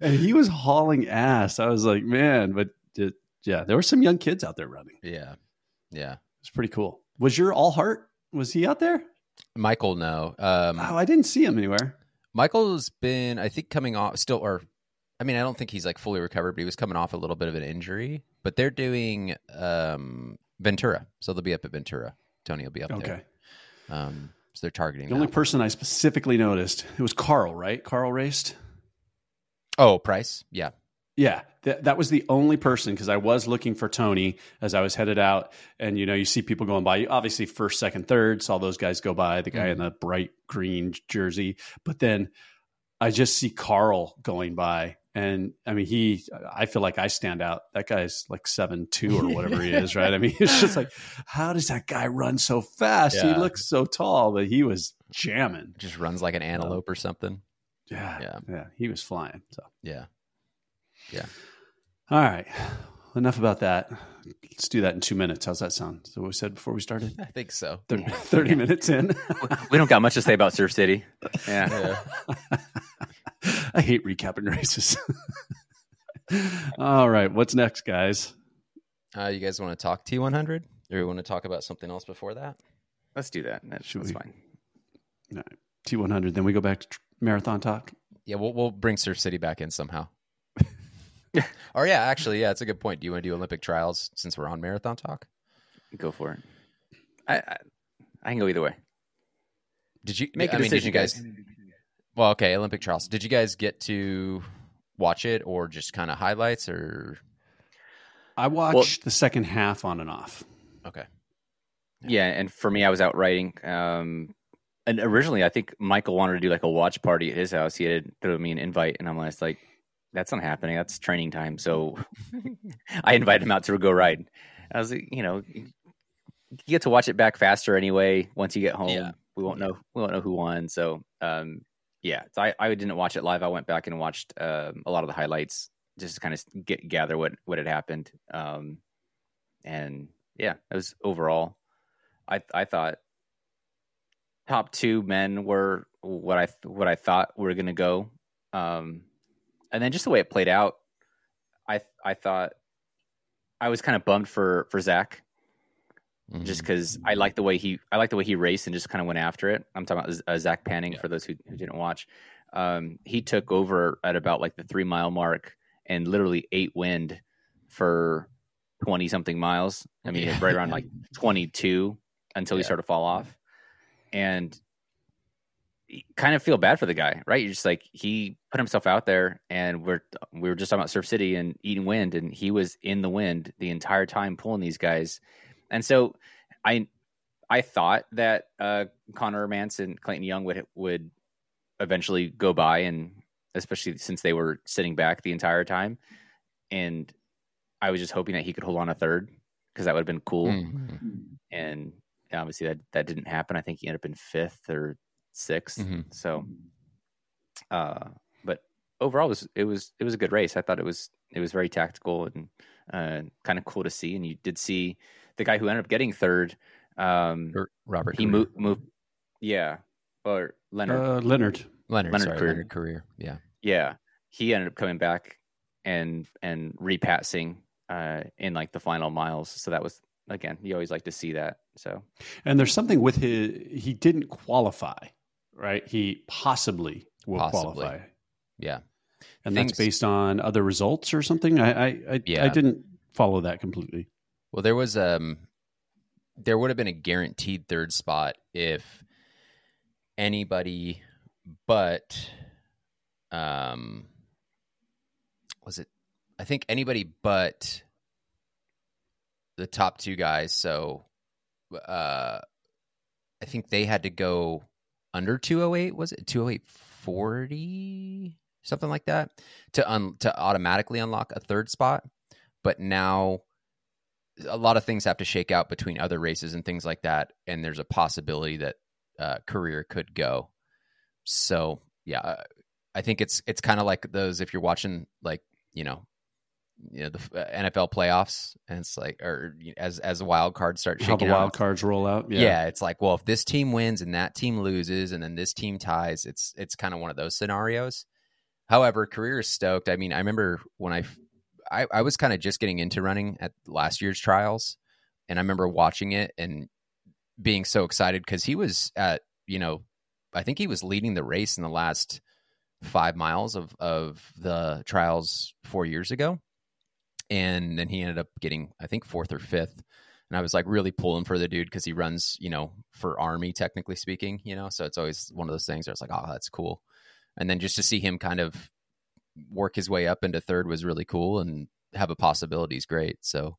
And he was hauling ass. I was like, man, but it, yeah, there were some young kids out there running. Yeah. Yeah. It's pretty cool. Was your all heart? Was he out there? Michael, no. Um, oh, I didn't see him anywhere. Michael's been, I think, coming off still, or I mean, I don't think he's like fully recovered, but he was coming off a little bit of an injury. But they're doing um, Ventura. So they'll be up at Ventura. Tony will be up okay. there. Um So they're targeting the only person I specifically noticed. It was Carl, right? Carl raced. Oh, Price. Yeah. Yeah, th- that was the only person, because I was looking for Tony as I was headed out. And, you know, you see people going by. You obviously first, second, third, saw those guys go by, the guy mm-hmm. in the bright green jersey. But then I just see Carl going by. And I mean, he, I feel like I stand out. That guy's like seven two or whatever he is, right? I mean, it's just like, how does that guy run so fast? Yeah. He looks so tall, but he was jamming. Just runs like an antelope or something. Yeah. Yeah. Yeah. He was flying. So, yeah. Yeah. All right. Enough about that. Let's do that in two minutes. How's that sound? Is that what we said before we started? I think so. thirty, thirty minutes in. We don't got much to say about Surf City. Yeah. yeah. I hate recapping races. All right. What's next, guys? Uh, you guys want to talk T one hundred? Or you want to talk about something else before that? Let's do that. That's, that's fine. All right. T one hundred. Then we go back to tr- marathon talk. Yeah. We'll, we'll bring Surf City back in somehow. Or yeah, actually, yeah, it's a good point. Do you want to do Olympic trials since we're on marathon talk? Go for it. I I, I can go either way. Did you make a I decision, mean, guys? guys? Well, okay, Olympic trials. Did you guys get to watch it or just kind of highlights? Or I watched well, the second half on and off. Okay. Yeah. yeah, and for me, I was out writing. Um, and originally, I think Michael wanted to do like a watch party at his house. He had thrown me an invite, and I'm like, that's not happening. That's training time. So I invited him out to go ride. I was like, you know, you get to watch it back faster anyway. Once you get home, yeah. we won't know. We won't know who won. So, um, yeah, so I, I didn't watch it live. I went back and watched um, a lot of the highlights just to kind of get, gather what, what had happened. Um, and yeah, it was overall, I I thought top two men were what I, what I thought were going to go. Um, And then just the way it played out, I I thought I was kind of bummed for for Zach, mm-hmm. just because I like the way he I like the way he raced and just kind of went after it. I'm talking about uh, Zach Panning yeah. for those who, who didn't watch. Um, he took over at about like the three mile mark and literally ate wind for twenty something miles. I mean, yeah. right around like twenty-two until yeah. he started to fall off, and kind of feel bad for the guy, right? You're just like, he put himself out there, and we're we were just talking about Surf City and eating wind, and he was in the wind the entire time pulling these guys. And so I I thought that uh, Connor Mance and Clayton Young would would eventually go by, and especially since they were sitting back the entire time. And I was just hoping that he could hold on a third, because that would have been cool. Mm-hmm. And obviously that that didn't happen. I think he ended up in fifth or sixth. Mm-hmm. So, uh, but overall, it was, it was it was a good race. I thought it was it was very tactical and uh, kind of cool to see. And you did see the guy who ended up getting third, um, Robert. He moved, moved, yeah, or Leonard, uh, Leonard, Leonard, Leonard, sorry, Korir. Leonard Korir. Yeah, yeah. He ended up coming back and and repassing uh, in like the final miles. So that was, again, you always like to see that. So, and there's something with his, he didn't qualify. Right. He possibly will possibly. qualify. Yeah. And Things, that's based on other results or something. I, I, I, yeah. I didn't follow that completely. Well, there was, um, there would have been a guaranteed third spot if anybody, but, um, was it, I think anybody, but the top two guys. So, uh, I think they had to go under two oh eight, was it two oh eight forty, something like that, to un- to automatically unlock a third spot. But now a lot of things have to shake out between other races and things like that, and there's a possibility that uh, Korir could go. So yeah, I think it's it's kind of like those, if you're watching like you know you know the N F L playoffs, and it's like, or as as the wild cards start shaking out, how the wild cards roll out, yeah. yeah, it's like, well, if this team wins and that team loses, and then this team ties, it's it's kind of one of those scenarios. However, Korir is stoked. I mean, I remember when I I, I was kind of just getting into running at last year's trials, and I remember watching it and being so excited because he was at you know I think he was leading the race in the last five miles of of the trials four years ago. And then he ended up getting, I think, fourth or fifth. And I was like really pulling for the dude because he runs, you know, for Army, technically speaking, you know. So it's always one of those things where it's like, oh, that's cool. And then just to see him kind of work his way up into third was really cool, and have a possibility is great. So,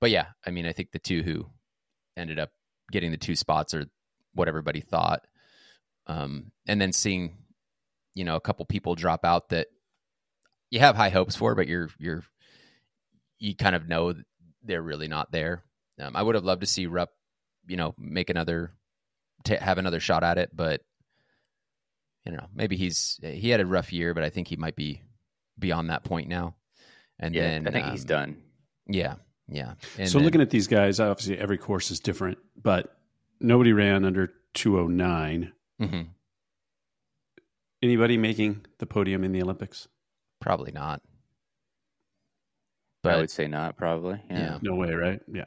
but yeah, I mean, I think the two who ended up getting the two spots are what everybody thought. Um, and then seeing, you know, a couple people drop out that you have high hopes for, but you're, you're, you kind of know they're really not there. Um, I would have loved to see Rupp, you know, make another, t- have another shot at it, but you know, maybe he's, he had a rough year, but I think he might be beyond that point now. And yeah, then I think um, he's done. Yeah. Yeah. And so then, looking at these guys, obviously every course is different, but nobody ran under two oh nine. Mm-hmm. Anybody making the podium in the Olympics? Probably not. But I would say not, probably. Yeah. yeah. No way, right? Yeah.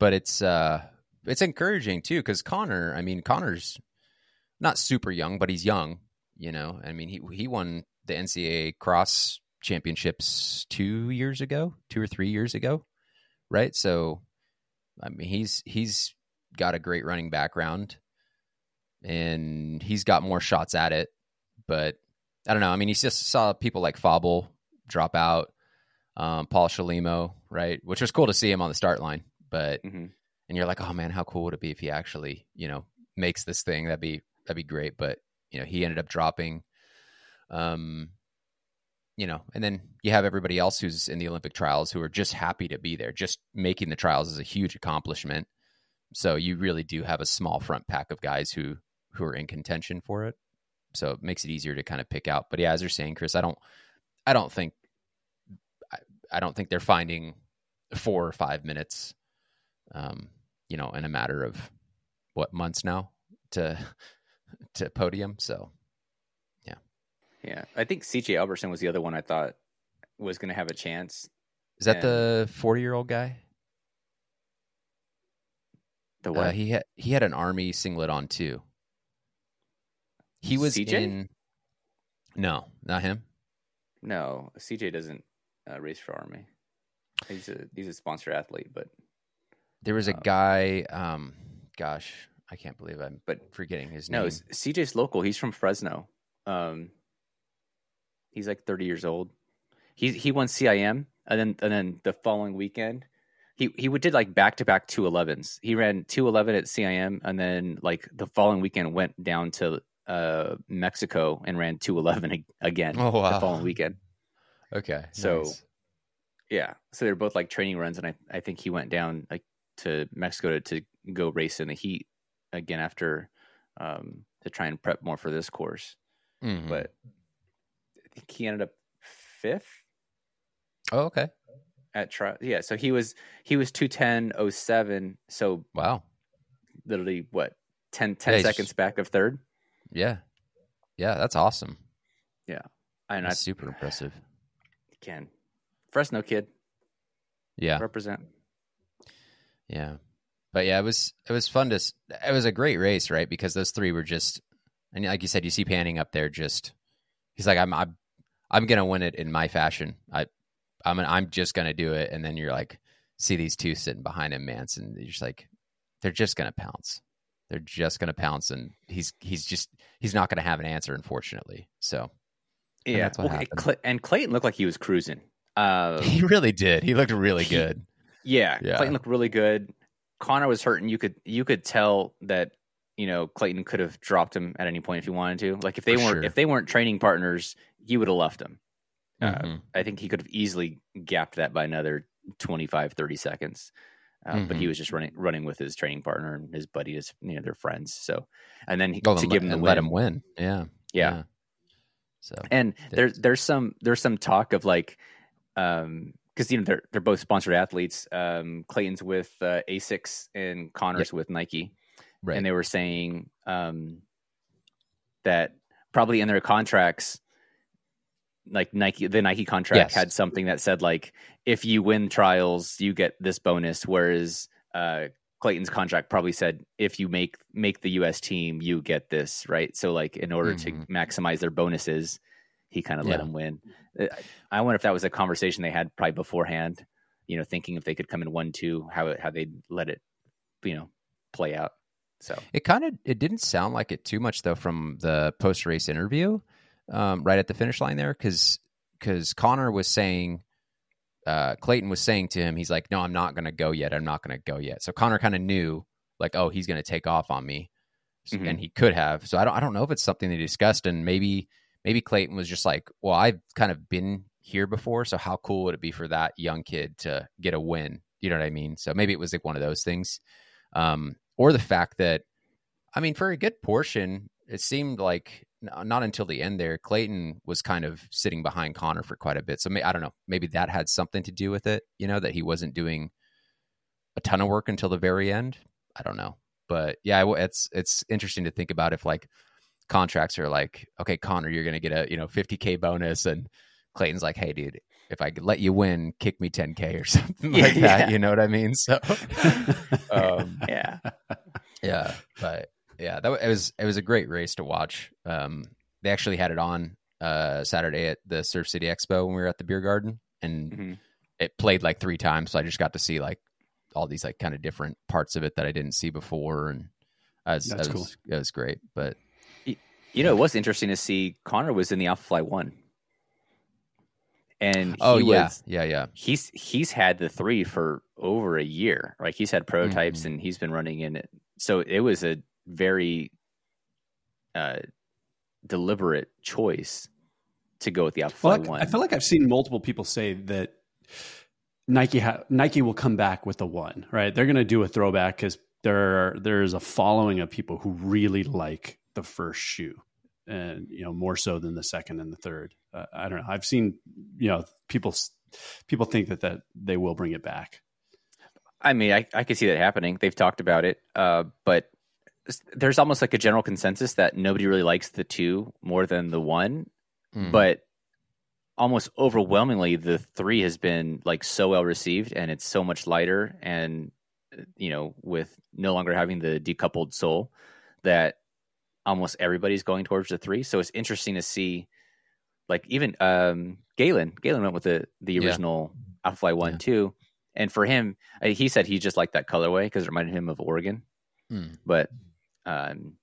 But it's uh, it's encouraging too, because Connor, I mean, Connor's not super young, but he's young, you know. I mean, he he won the N C A A cross championships two years ago, two or three years ago, right? So, I mean, he's he's got a great running background, and he's got more shots at it. But I don't know. I mean, he just saw people like Fabel drop out, um, Paul Shalimo, right? Which was cool to see him on the start line. But mm-hmm. and you're like, oh man, how cool would it be if he actually, you know, makes this thing? That'd be that'd be great. But you know, he ended up dropping. Um, you know, and then you have everybody else who's in the Olympic trials who are just happy to be there. Just making the trials is a huge accomplishment. So you really do have a small front pack of guys who who are in contention for it. So it makes it easier to kind of pick out. But yeah, as you're saying, Chris, I don't, I don't think, I, I don't think they're finding four or five minutes, um, you know, in a matter of what months now to to podium. So yeah, yeah. I think C J. Albertson was the other one I thought was going to have a chance. Is that and... the forty-year-old guy? The what? Uh, he had he had an army singlet on too. He was C J? In. No, not him. No, C J doesn't uh, race for Army. He's a he's a sponsor athlete, but there was a uh, guy. Um, gosh, I can't believe I'm but forgetting his no, name. No, C J's local. He's from Fresno. Um, he's like thirty years old. He he won C I M, and then and then the following weekend. He he did like back-to-back two elevens. He ran two eleven at C I M, and then like the following weekend went down to uh, Mexico and ran two eleven again oh, wow. the following weekend. Okay. So, nice. Yeah. So they're both like training runs, and I, I think he went down like to Mexico to, to go race in the heat again after um, to try and prep more for this course. Mm-hmm. But I think he ended up fifth. Oh, okay. At trial, yeah. So he was he was two ten oh seven. So wow, literally what ten, ten hey, seconds back of third. Yeah, yeah, that's awesome. Yeah, and that's I, super impressive. Ken, Fresno kid. Yeah, represent. Yeah, but yeah, it was it was fun to. It was a great race, right? Because those three were just, and like you said, you see Panning up there. Just he's like, I'm I'm I'm gonna win it in my fashion. I. I'm an, I'm just going to do it. And then you're like, see these two sitting behind him, Mance, and you're just like, they're just going to pounce. They're just going to pounce. And he's, he's just, he's not going to have an answer, unfortunately. So yeah, and that's what well, happened. And Clayton looked like he was cruising. Uh, he really did. He looked really he, good. Yeah, yeah. Clayton looked really good. Connor was hurting. You could, you could tell that, you know, Clayton could have dropped him at any point if he wanted to, like if they For weren't, sure. if they weren't training partners, he would have left him. Uh, mm-hmm. I think he could have easily gapped that by another twenty-five, thirty seconds. Uh, mm-hmm. But he was just running running with his training partner and his buddy, his, you know, their friends. So, and then he, oh, to and give him the win. Let him win. Yeah. Yeah. yeah. So, and there's, there's some, there's some talk of like, um, cause you know, they're, they're both sponsored athletes. Um, Clayton's with uh, ASICS and Connor's yep. with Nike. Right. And they were saying um, that probably in their contracts, like Nike, the Nike contract yes. had something that said like, if you win trials, you get this bonus. Whereas uh, Clayton's contract probably said, if you make, make the U S team, you get this. Right. So like in order mm-hmm. to maximize their bonuses, he kind of yeah. let them win. I wonder if that was a conversation they had probably beforehand, you know, thinking if they could come in one, two, how it, how they'd let it, you know, play out. So it kind of, it didn't sound like it too much though, from the post-race interview. Um, right at the finish line there, because because Connor was saying, uh, Clayton was saying to him, he's like, no, I'm not going to go yet. I'm not going to go yet. So Connor kind of knew like, oh, he's going to take off on me. Mm-hmm. And he could have. So I don't, I don't know if it's something they discussed, and maybe, maybe Clayton was just like, well, I've kind of been here before. So how cool would it be for that young kid to get a win? You know what I mean? So maybe it was like one of those things. Um, or the fact that, I mean, for a good portion, it seemed like not until the end there, Clayton was kind of sitting behind Connor for quite a bit. So may, I don't know, maybe that had something to do with it, you know, that he wasn't doing a ton of work until the very end. I don't know. But yeah, it's, it's interesting to think about if like contracts are like, okay, Connor, you're going to get a, you know, fifty K bonus, and Clayton's like, hey dude, if I could let you win, kick me ten K or something like yeah. that. You know what I mean? So um, yeah, yeah, but yeah, that it was, it was a great race to watch. Um, they actually had it on uh, Saturday at the Surf City Expo when we were at the beer garden, and mm-hmm. it played like three times. So I just got to see like all these like kind of different parts of it that I didn't see before. And I was, That's I was, cool. It was great. But you, you know, it was interesting to see Connor was in the AlphaFly one. And he oh yeah, was, yeah, yeah. He's, he's had the three for over a year, right? He's had prototypes mm-hmm. and he's been running in it. So it was a very uh, deliberate choice to go with the Alphafly well, like, one. I feel like I've seen multiple people say that Nike ha- Nike will come back with the one, right? They're going to do a throwback because there there's a following of people who really like the first shoe, and you know, more so than the second and the third. Uh, I don't know. I've seen, you know, people people think that, that they will bring it back. I mean, I, I could see that happening. They've talked about it, uh, but there's almost like a general consensus that nobody really likes the two more than the one, mm. but almost overwhelmingly the three has been like so well received, and it's so much lighter, and you know, with no longer having the decoupled sole, that almost everybody's going towards the three. So it's interesting to see, like even um, Galen, Galen went with the, the original yeah. Alphafly one yeah. too. And for him, he said he just liked that colorway because it reminded him of Oregon. Mm. But um,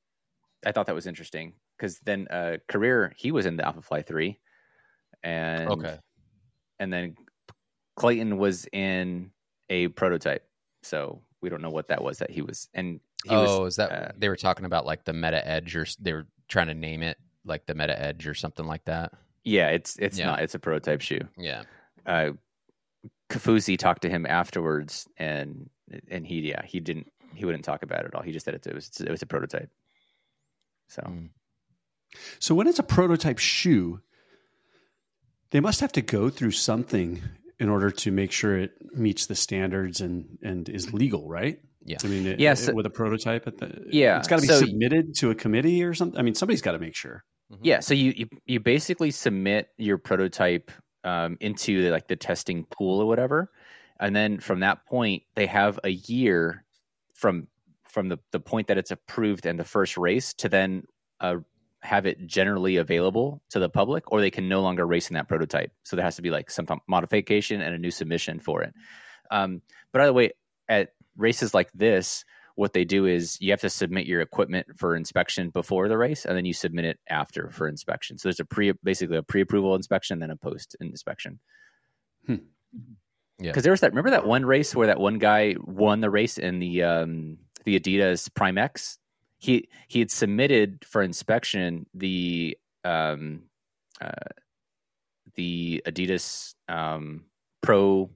I thought that was interesting because then uh, Korir, he was in the Alphafly three, and okay, and then Clayton was in a prototype. So we don't know what that was that he was. And he oh, was, is that uh, they were talking about like the Meta Edge, or they were trying to name it like the Meta Edge or something like that. Yeah, it's it's yeah. not. It's a prototype shoe. Yeah. Uh, Kafuzi talked to him afterwards, and and he yeah he didn't he wouldn't talk about it at all. He just said it, it was it was a prototype. So, so when it's a prototype shoe, they must have to go through something in order to make sure it meets the standards and and is legal, right? Yeah, I mean, it, yeah, so, it, with a prototype at the yeah, it's got to be so submitted to a committee or something. I mean, somebody's got to make sure. Mm-hmm. Yeah, so you, you you basically submit your prototype um, into the, like the testing pool or whatever, and then from that point they have a year from from the, the point that it's approved and the first race to then uh, have it generally available to the public, or they can no longer race in that prototype. So there has to be like some modification and a new submission for it. Um, but either way, at races like this, what they do is you have to submit your equipment for inspection before the race, and then you submit it after for inspection. So there's a pre basically a pre-approval inspection, then a post inspection. Hmm. Yeah. Cause there was that, remember that one race where that one guy won the race in the, um, the Adidas Prime X? He, he had submitted for inspection the, um, uh, the Adidas, um, Pro,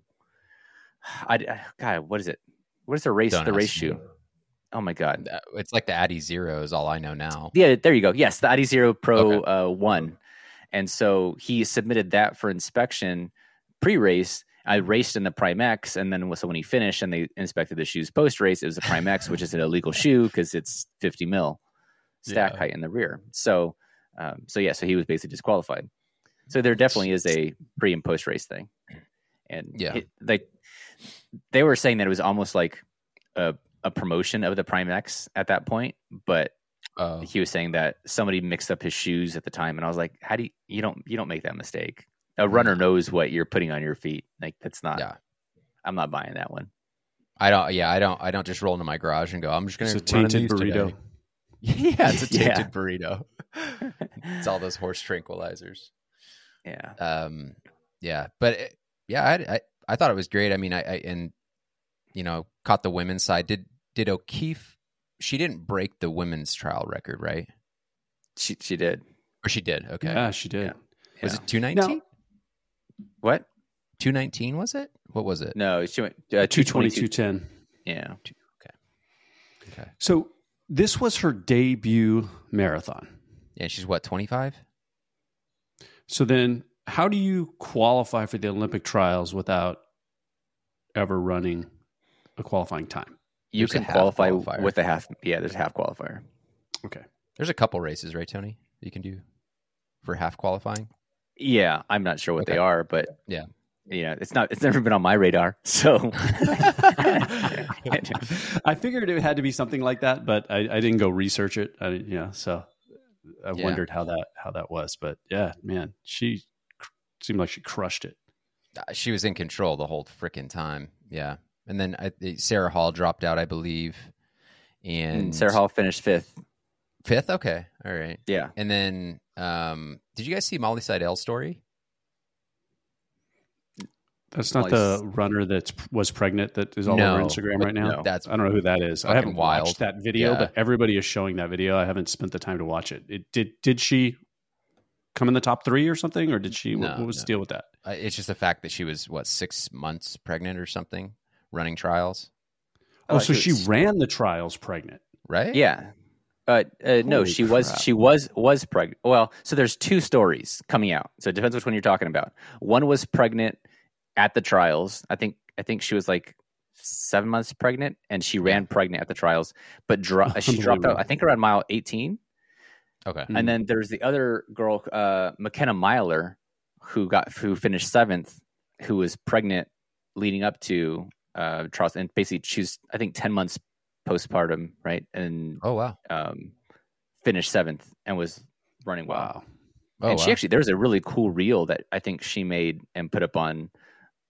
I, I, God, what is it? What is the race, Don't the race shoe? You. Oh my God. It's like the Addy Zero is all I know now. Yeah. There you go. Yes. The Addy Zero Pro, okay. uh, one. And so he submitted that for inspection pre-race. I raced in the Prime X, and then so when he finished and they inspected the shoes post-race, it was a Prime X, which is an illegal shoe because it's fifty mil stack yeah. height in the rear. So, um, so yeah, so he was basically disqualified. So there definitely is a pre and post-race thing. And yeah, it, they, they were saying that it was almost like a, a promotion of the Prime X at that point, but uh, he was saying that somebody mixed up his shoes at the time. And I was like, how do you, you don't, you don't make that mistake. A runner knows what you're putting on your feet. Like that's not, yeah. I'm not buying that one. I don't, yeah, I don't, I don't just roll into my garage and go, I'm just going to run in these burrito. Today. Yeah. It's a tainted yeah. burrito. It's all those horse tranquilizers. Yeah. Um, yeah. But it, yeah, I, I, I thought it was great. I mean, I, I, and you know, caught the women's side. Did, did O'Keefe, she didn't break the women's trial record, right? She, she did. Or she did. Okay. Yeah, she did. Yeah. Was yeah. it two nineteen? No. What? two nineteen was it? What was it? No, she went uh, two twenty-two ten. Yeah. Okay. Okay. So this was her debut marathon. Yeah, she's what, twenty-five? So then how do you qualify for the Olympic trials without ever running a qualifying time? You there's can qualify qualifier. With a half. Yeah, there's a half qualifier. Okay. There's a couple races, right, Tony, that you can do for half qualifying? Yeah, I'm not sure what okay. they are, but yeah, you know, it's not, it's never been on my radar. So I figured it had to be something like that, but I, I didn't go research it. I, you know, so I yeah. wondered how that, how that was, but yeah, man, she cr- seemed like she crushed it. Uh, she was in control the whole freaking time. Yeah. And then I, Sarah Hall dropped out, I believe. And, and Sarah Hall finished fifth. Fifth? Okay. All right. Yeah. And then, um, did you guys see Molly Seidel's story? That's not Molly's... the runner that was pregnant that is all no, over Instagram right now? No. That's I don't know who that is. I haven't wild. watched that video, yeah. but everybody is showing that video. I haven't spent the time to watch it. It did Did she come in the top three or something, or did she? No, what, what was no. the deal with that? Uh, it's just the fact that she was, what, six months pregnant or something, running trials? Oh, oh so she was... ran the trials pregnant, right? Yeah. Uh, uh, no, she crap. was she was was pregnant. Well, so there's two stories coming out. So it depends which one you're talking about. One was pregnant at the trials. I think I think she was like seven months pregnant, and she ran pregnant at the trials, but dro- she dropped out. I think around mile eighteen. Okay. And then there's the other girl, uh, McKenna Miler, who got who finished seventh, who was pregnant leading up to uh, trials, and basically she's I think ten months postpartum, right? And oh wow, um, finished seventh and was running well. Wow. Oh, and she wow. actually, there's a really cool reel that I think she made and put up on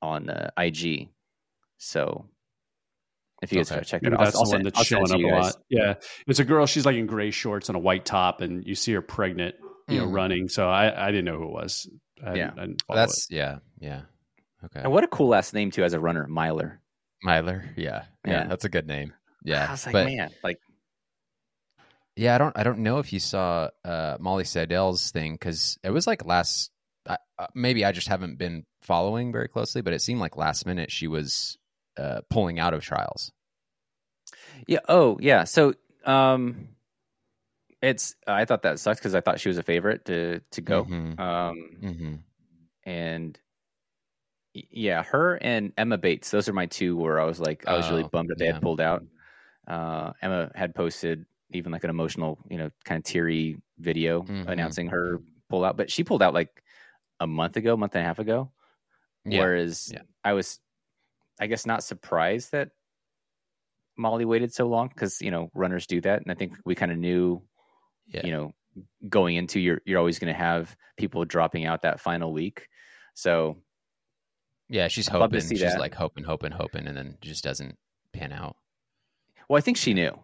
on uh, I G. So if you guys okay. want to check that out, that's I'll, the I'll one send, that's showing up a lot. Yeah, it's a girl. She's like in gray shorts and a white top, and you see her pregnant, you mm. know, running. So I, I didn't know who it was. I yeah, I that's it. yeah, yeah. Okay. And what a cool last name too as a runner, Miler. Miler, yeah, yeah, yeah. That's a good name. Yeah, I was like, but, man, like, yeah, I don't, I don't know if you saw uh, Molly Seidel's thing because it was like last. I, uh, maybe I just haven't been following very closely, but it seemed like last minute she was uh, pulling out of trials. Yeah. Oh, yeah. So, um, it's. I thought that sucks because I thought she was a favorite to to go. Mm-hmm. Um, mm-hmm. and. Yeah, her and Emma Bates. Those are my two where I was like, I was oh, really bummed that they yeah. had pulled out. Uh, Emma had posted even like an emotional, you know, kind of teary video mm-hmm. announcing her pull out, but she pulled out like a month ago, month and a half ago. Yeah. Whereas yeah. I was, I guess, not surprised that Molly waited so long because, you know, runners do that. And I think we kind of knew, yeah. you know, going into your, you're always going to have people dropping out that final week. So, yeah, she's hoping. She's that. like hoping, hoping, hoping, and then just doesn't pan out. Well, I think she knew.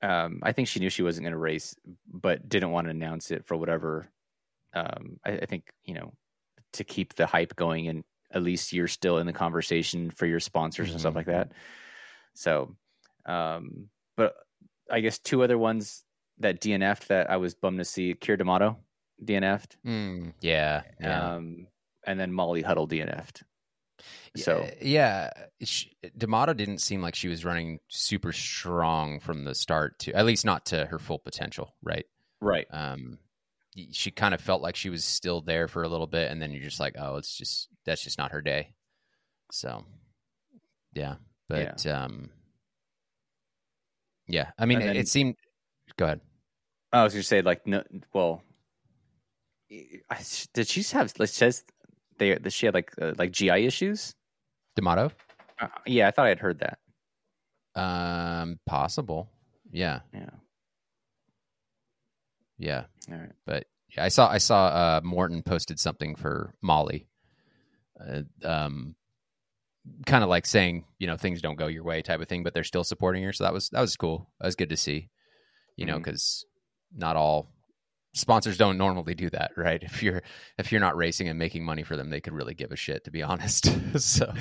Um, I think she knew she wasn't going to race, but didn't want to announce it for whatever. Um, I, I think, you know, to keep the hype going, and at least you're still in the conversation for your sponsors mm-hmm. and stuff like that. So, um, but I guess two other ones that D N F'd that I was bummed to see. Keira D'Amato D N F'd. Mm, yeah, yeah. Um, and then Molly Huddle D N F'd. So yeah, she, D'Amato didn't seem like she was running super strong from the start, to at least not to her full potential, right? Right. Um, she kind of felt like she was still there for a little bit, and then you're just like, oh, it's just that's just not her day. So yeah, but yeah, um, yeah. I mean, it, then, it seemed. Go ahead. I was going to say, like, no. Well, I, did she have? Let's just. They she had like uh, like G I issues. D'Amato? Uh, yeah, I thought I had heard that. Um, possible. Yeah. Yeah. Yeah. All right. But yeah, I saw I saw uh, Morton posted something for Molly, uh, um, kind of like saying, you know, things don't go your way type of thing, but they're still supporting her. So that was that was cool. That was good to see, you mm-hmm. know, because not all sponsors don't normally do that, right? If you're if you're not racing and making money for them, they could really give a shit, to be honest. So,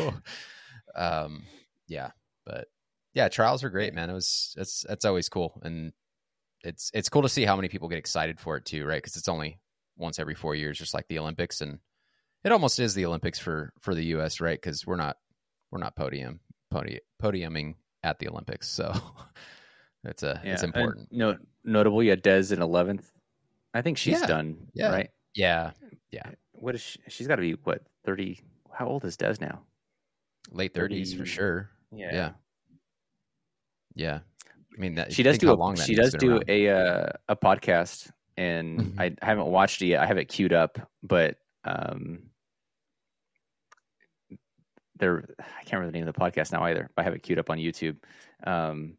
um, yeah, but yeah, trials are great, man. It was it's it's always cool, and it's it's cool to see how many people get excited for it too, right? Because it's only once every four years, just like the Olympics, and it almost is the Olympics for for the U S, right? Because we're not we're not podium podi- podiuming at the Olympics, so it's a yeah, it's important. No, notable, yeah, Des in eleventh. I think she's yeah, done, yeah. right? Yeah, yeah. What is she, she's got to be? What, thirty? How old is Des now? Late thirties for sure. Yeah, yeah. yeah. I mean, that she does do. A, she does do around. a uh, a podcast, and mm-hmm. I, I haven't watched it yet. I have it queued up, but um, there I can't remember the name of the podcast now either. But I have it queued up on YouTube, um,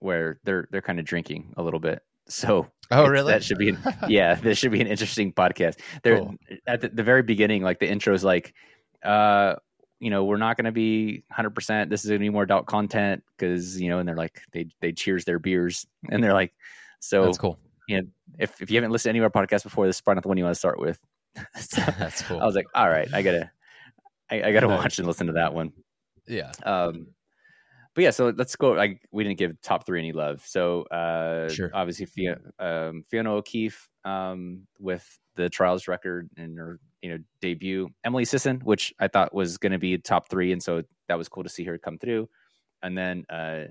where they're they're kind of drinking a little bit. So, oh really? That should be, an, yeah. This should be an interesting podcast. There, cool. At the, the very beginning, like the intro is like, uh, you know, we're not going to be one hundred percent. This is going to be more adult content because, you know, and they're like, they they cheers their beers, and they're like, so that's cool. You know, if if you haven't listened to any of our podcasts before, this is probably not the one you want to start with. So that's cool. I was like, all right, I gotta, I, I gotta watch and listen to that one. Yeah. Um. But yeah, so let's go. Like, we didn't give top three any love. So uh, sure. obviously Fiona, um, Fiona O'Keefe um, with the trials record and her you know debut. Emily Sisson, which I thought was going to be top three, and so that was cool to see her come through. And then uh,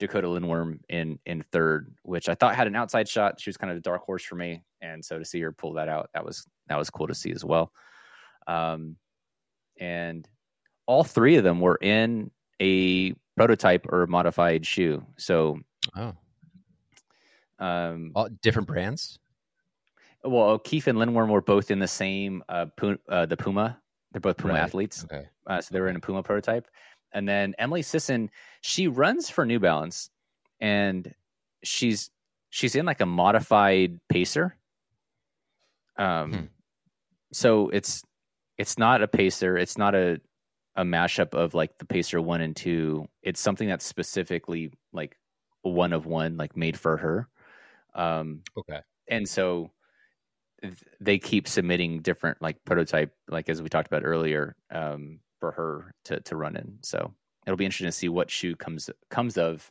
Dakota Lindworm in in third, which I thought had an outside shot. She was kind of a dark horse for me, and so to see her pull that out, that was that was cool to see as well. Um, and all three of them were in a prototype or modified shoe. So, oh, um, all different brands. Well, O'Keefe and Lindworm were both in the same, uh, Puma, uh the Puma, they're both Puma right. athletes. Okay. Uh, so they were in a Puma prototype. And then Emily Sisson, she runs for New Balance, and she's, she's in like a modified pacer. Um, hmm. so it's, it's not a pacer. It's not a, a mashup of like the Pacer one and two. It's something that's specifically like one of one, like made for her. Um, okay. And so th- they keep submitting different like prototype, like as we talked about earlier, um, for her to, to run in. So it'll be interesting to see what shoe comes, comes of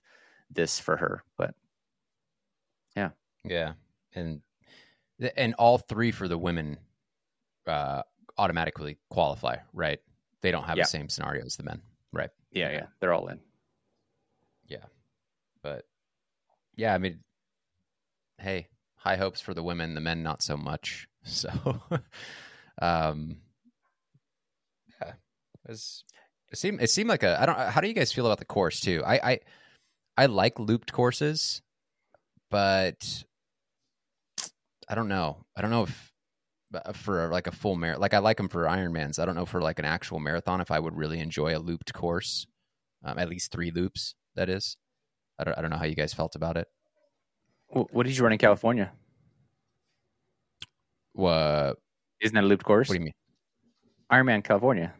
this for her, but yeah. Yeah. And, and all three for the women, uh, automatically qualify, right? They don't have yeah. the same scenario as the men, right? Yeah, yeah, yeah. They're all in. Yeah. But, yeah, I mean, hey, high hopes for the women. The men, not so much. So, um, yeah. It, was, it, seemed, it seemed like a... I don't. How do you guys feel about the course, too? I, I, I like looped courses, but I don't know. I don't know if... for like a full marathon, like I like them for Ironmans. I don't know for like an actual marathon if I would really enjoy a looped course, um, at least three loops. That is, I don't, I don't know how you guys felt about it. What did you run in California? What isn't that a looped course? What do you mean? Ironman California.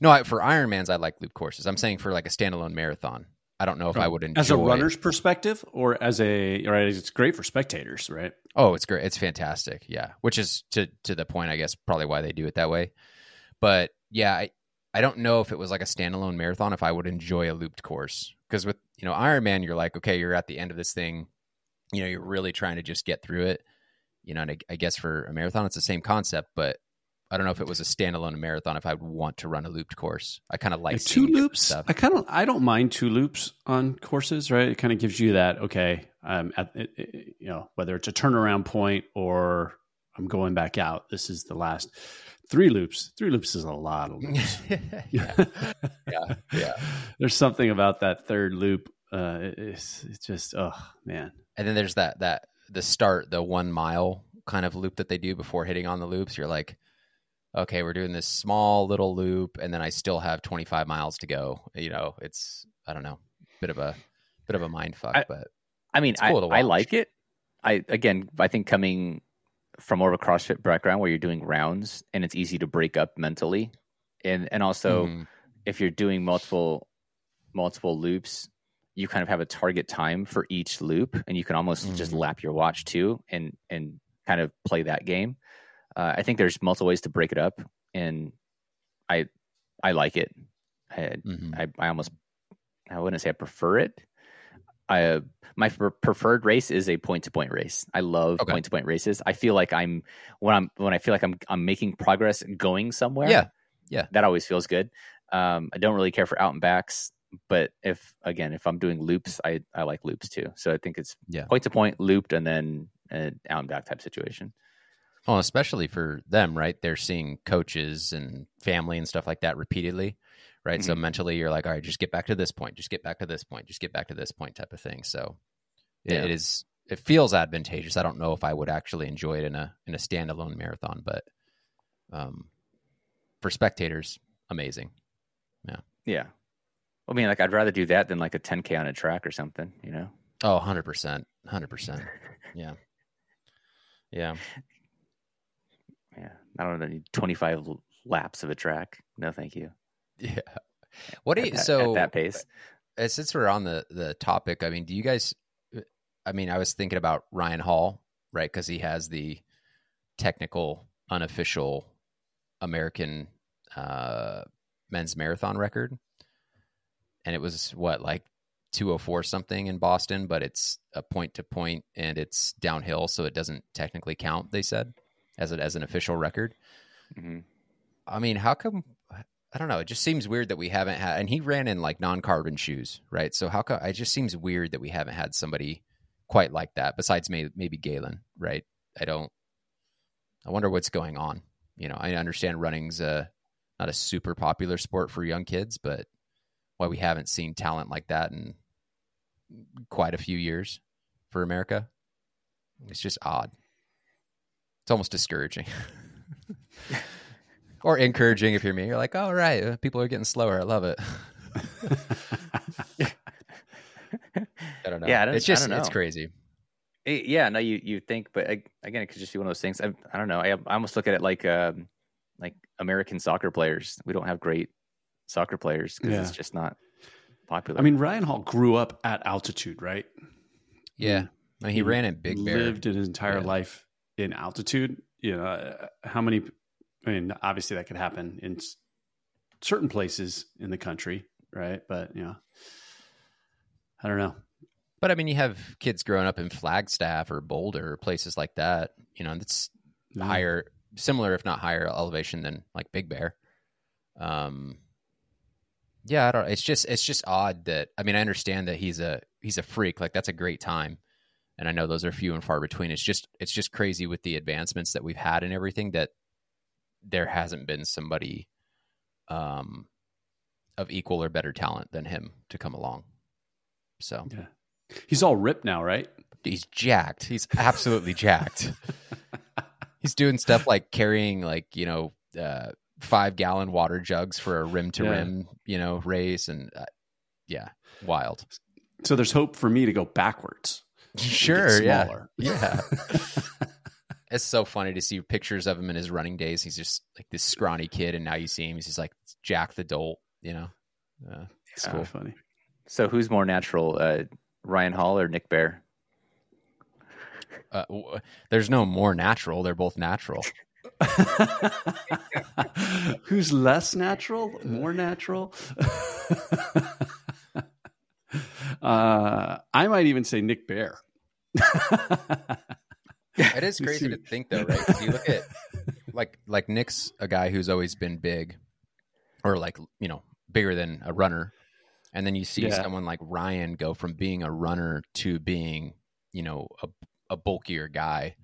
No, I, for Ironmans, I like looped courses. I'm saying for like a standalone marathon. I don't know if I would enjoy as a runner's perspective or as a, right. It's great for spectators, right? Oh, it's great. It's fantastic. Yeah. Which is to, to the point, I guess, probably why they do it that way. But yeah, I, I don't know if it was like a standalone marathon, if I would enjoy a looped course. Cause with, you know, Ironman, you're like, okay, you're at the end of this thing. You know, you're really trying to just get through it, you know, and I, I guess for a marathon, it's the same concept, but I don't know if it was a standalone marathon, if I would want to run a looped course. I kind of like two loops. Stuff. I kind of, I don't mind two loops on courses, right? It kind of gives you that, okay, um, at, it, it, you know, whether it's a turnaround point or I'm going back out, this is the last three loops. Three loops is a lot of loops. yeah. yeah. Yeah. There's something about that third loop. Uh, it, it's, it's just, oh man. And then there's that, that the start, the one mile kind of loop that they do before hitting on the loops. You're like, okay, we're doing this small little loop, and then I still have twenty-five miles to go. You know, it's, I don't know, bit of a bit of a mind fuck. I, but I mean, cool I, I like it. I again, I think coming from more of a CrossFit background where you're doing rounds and it's easy to break up mentally, and and also mm. if you're doing multiple multiple loops, you kind of have a target time for each loop, and you can almost mm. just lap your watch too, and and kind of play that game. Uh, I think there's multiple ways to break it up, and I I like it. I mm-hmm. I, I almost I wouldn't say I prefer it. I my pre- preferred race is a point to point race. I love point to point races. I feel like I'm when I'm when I feel like I'm I'm making progress going somewhere. Yeah, yeah, that always feels good. Um, I don't really care for out and backs, but if again if I'm doing loops, I I like loops too. So I think it's point to point, looped, and then an out and back type situation. Well, especially for them, right? They're seeing coaches and family and stuff like that repeatedly, right? Mm-hmm. So mentally you're like, all right, just get back to this point, just get back to this point, just get back to this point type of thing. So yeah. it is, it feels advantageous. I don't know if I would actually enjoy it in a, in a standalone marathon, but um, for spectators, amazing. Yeah. Yeah. I mean, like I'd rather do that than like a ten K on a track or something, you know? Oh, one hundred percent. one hundred percent. Yeah. Yeah. Yeah, I don't know, twenty-five laps of a track. No, thank you. Yeah. What do you, at that, so at that pace? Since we're on the, the topic, I mean, do you guys, I mean, I was thinking about Ryan Hall, right? Because he has the technical, unofficial American uh, men's marathon record. And it was what, like two oh four something in Boston, but it's a point to point and it's downhill. So it doesn't technically count, they said. As it as an official record, mm-hmm. I mean, how come? I don't know. It just seems weird that we haven't had. And he ran in like non-carbon shoes, right? So how come? It just seems weird that we haven't had somebody quite like that. Besides maybe, maybe Galen, right? I don't. I wonder what's going on. You know, I understand running's a, not a super popular sport for young kids, but why we haven't seen talent like that in quite a few years for America? It's just odd. It's almost discouraging or encouraging. If you're me, you're like, all right, people are getting slower. I love it. I don't know. Yeah, I don't, it's just, I don't know. It's crazy. It, yeah, no, you, you think, but I, again, it could just be one of those things. I, I don't know. I, I almost look at it like, um, like American soccer players. We don't have great soccer players because it's just not popular. I mean, Ryan Hall grew up at altitude, right? Yeah. Mm. I mean, he, he ran in Big Bear. Lived in his entire life. In altitude, you know, how many, I mean, obviously that could happen in certain places in the country, right? But, you know, I don't know. But I mean, you have kids growing up in Flagstaff or Boulder or places like that, you know, and it's mm-hmm. higher, similar, if not higher elevation than like Big Bear. Um, yeah, I don't, it's just, it's just odd that, I mean, I understand that he's a, he's a freak. Like that's a great time. And I know those are few and far between. It's just it's just crazy with the advancements that we've had and everything that there hasn't been somebody um, of equal or better talent than him to come along. So yeah. He's all ripped now, right? He's jacked. He's absolutely jacked. He's doing stuff like carrying like, you know, uh, five gallon water jugs for a rim to rim, you know, race. And uh, yeah, wild. So there's hope for me to go backwards. Sure. Yeah. Yeah. It's so funny to see pictures of him in his running days. He's just like this scrawny kid. And now you see him, he's just like Jack the adult, you know? Uh, it's yeah, cool. Funny. So who's more natural, uh, Ryan Hall or Nick Bear? Uh, w- there's no more natural. They're both natural. Who's less natural, more natural? Uh, I might even say Nick Bear. It is crazy to think though, right? 'Cause you look at like, like Nick's a guy who's always been big or like, you know, bigger than a runner. And then you see someone like Ryan go from being a runner to being, you know, a, a bulkier guy.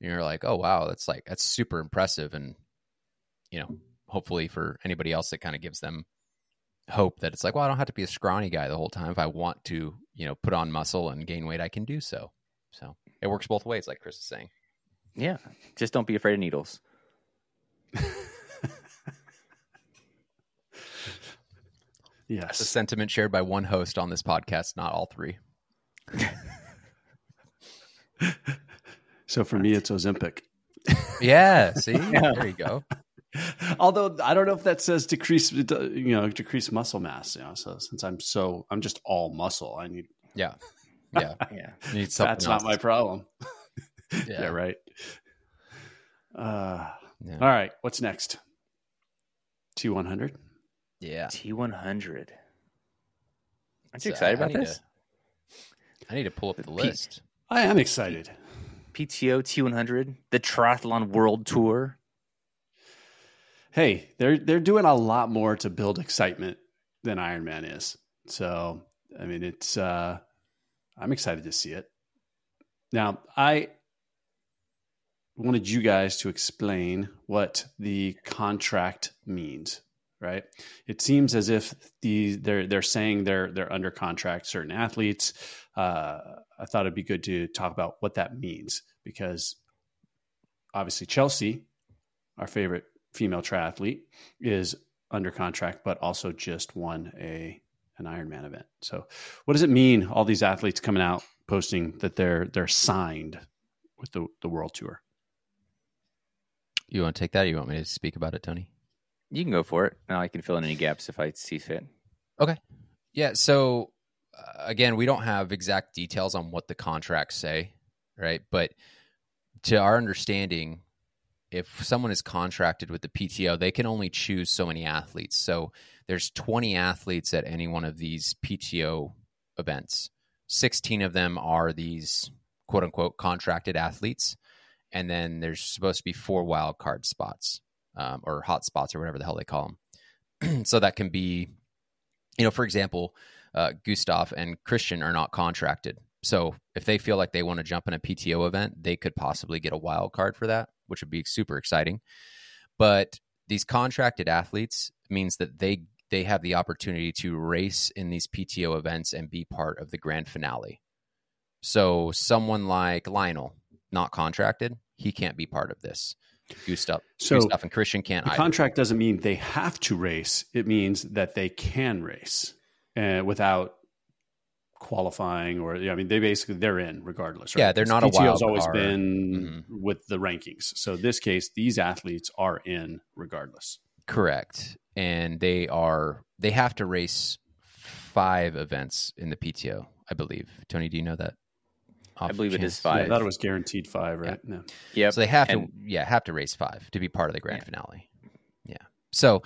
And you're like, oh wow, that's like, that's super impressive. And, you know, hopefully for anybody else that kind of gives them hope that it's like, well, I don't have to be a scrawny guy the whole time. If I want to, you know, put on muscle and gain weight, I can do so. So it works both ways, like Chris is saying. Yeah. Just don't be afraid of needles. Yes. That's a sentiment shared by one host on this podcast, not all three. So for me, it's Ozempic. Yeah. See, there you go. Although I don't know if that says decrease, you know, decrease muscle mass. You know, so since I'm so, I'm just all muscle. I need, yeah, yeah, yeah. Need something. That's else. Not my problem. Yeah. Yeah, right. Uh, yeah. All right. What's next? T one hundred. Yeah. T one hundred. Aren't you excited uh, about I this? To, I need to pull up the, the list. P- I am excited. P T O T one hundred, the Triathlon World Tour. Hey, they're they're doing a lot more to build excitement than Ironman is. So, I mean, it's uh, I'm excited to see it. Now, I wanted you guys to explain what the contract means, right? It seems as if the they're they're saying they're they're under contract certain athletes. Uh, I thought it'd be good to talk about what that means, because obviously Chelsea, our favorite female triathlete, is under contract, but also just won a an Ironman event. So, what does it mean? All these athletes coming out posting that they're they're signed with the the World Tour. You want to take that, or you want me to speak about it, Tony? You can go for it. Now I can fill in any gaps if I see fit. Okay. Yeah. So uh, again, we don't have exact details on what the contracts say, right? But to our understanding, if someone is contracted with the P T O, they can only choose so many athletes. So there's twenty athletes at any one of these P T O events. sixteen of them are these quote unquote contracted athletes. And then there's supposed to be four wild card spots. Um, or hot spots, or whatever the hell they call them. So that can be, you know, for example, uh, Gustav and Christian are not contracted. So if they feel like they want to jump in a P T O event, they could possibly get a wild card for that, which would be super exciting. But these contracted athletes means that they they have the opportunity to race in these P T O events and be part of the grand finale. So someone like Lionel, not contracted, he can't be part of this. Gustav, so Gustav and Christian can't the either. Contract doesn't mean they have to race. It means that they can race uh, without qualifying or, I mean, they basically, they're in regardless. Right? Yeah, they're not P T O's a wild card. P T O's always been mm-hmm. with the rankings. So in this case, these athletes are in regardless. Correct. And they are, they have to race five events in the P T O, I believe. Tony, do you know that? I believe chance. It is five. Yeah, I thought it was guaranteed five, right? Yeah. No. Yep. So they have and, to, yeah, have to race five to be part of the grand yeah. finale. Yeah. So,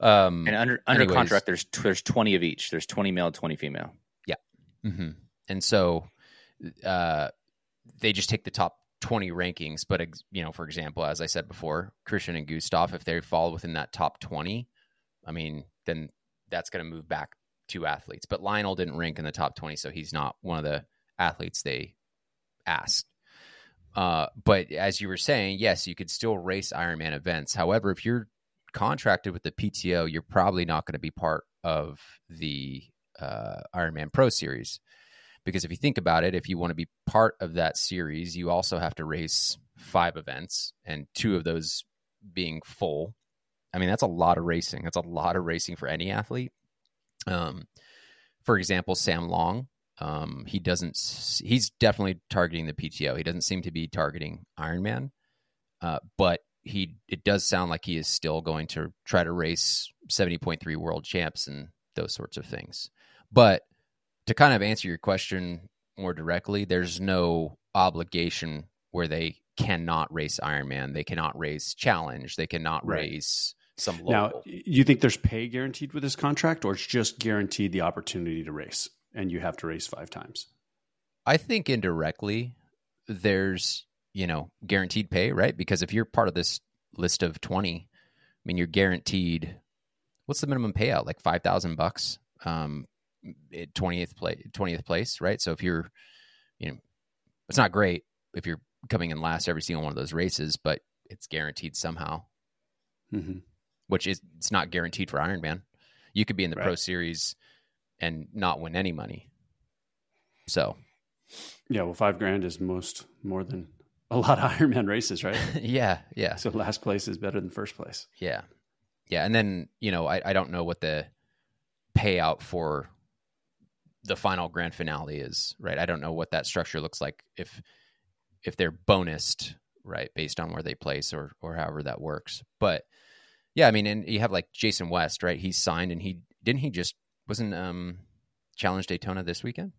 um, and under under anyways, contract, there's there's twenty of each. There's twenty male, twenty female. Yeah. Mm-hmm. And so, uh, they just take the top twenty rankings. But you know, for example, as I said before, Christian and Gustav, if they fall within that top twenty, I mean, then that's going to move back two athletes. But Lionel didn't rank in the top twenty, so he's not one of the athletes they asked. Uh, but as you were saying, yes, you could still race Ironman events. However, if you're contracted with the P T O, you're probably not going to be part of the uh, Ironman Pro Series. Because if you think about it, if you want to be part of that series, you also have to race five events and two of those being full. I mean, that's a lot of racing. That's a lot of racing for any athlete. Um, for example, Sam Long. Um, he doesn't, he's definitely targeting the P T O. He doesn't seem to be targeting Ironman, uh, but he, it does sound like he is still going to try to race seventy point three world champs and those sorts of things. But to kind of answer your question more directly, there's no obligation where they cannot race Ironman. They cannot race challenge. They cannot right. race some local. Now, you think there's pay guaranteed with this contract, or it's just guaranteed the opportunity to race? And you have to race five times. I think indirectly there's, you know, guaranteed pay, right? Because if you're part of this list of twenty, I mean, you're guaranteed, what's the minimum payout? Like five thousand bucks, um, at twentieth place, twentieth place, right? So if you're, you know, it's not great if you're coming in last every single one of those races, but it's guaranteed somehow, mm-hmm. which is, it's not guaranteed for Ironman. You could be in the right. Pro Series and not win any money. So. Yeah, well, five grand is most more than a lot of Ironman races, right? yeah, yeah. So last place is better than first place. Yeah. Yeah, and then, you know, I, I don't know what the payout for the final grand finale is, right? I don't know what that structure looks like if if they're bonused, right, based on where they place or or however that works. But, yeah, I mean, and you have like Jason West, right? He's signed and he didn't he just Wasn't um, Challenge Daytona this weekend?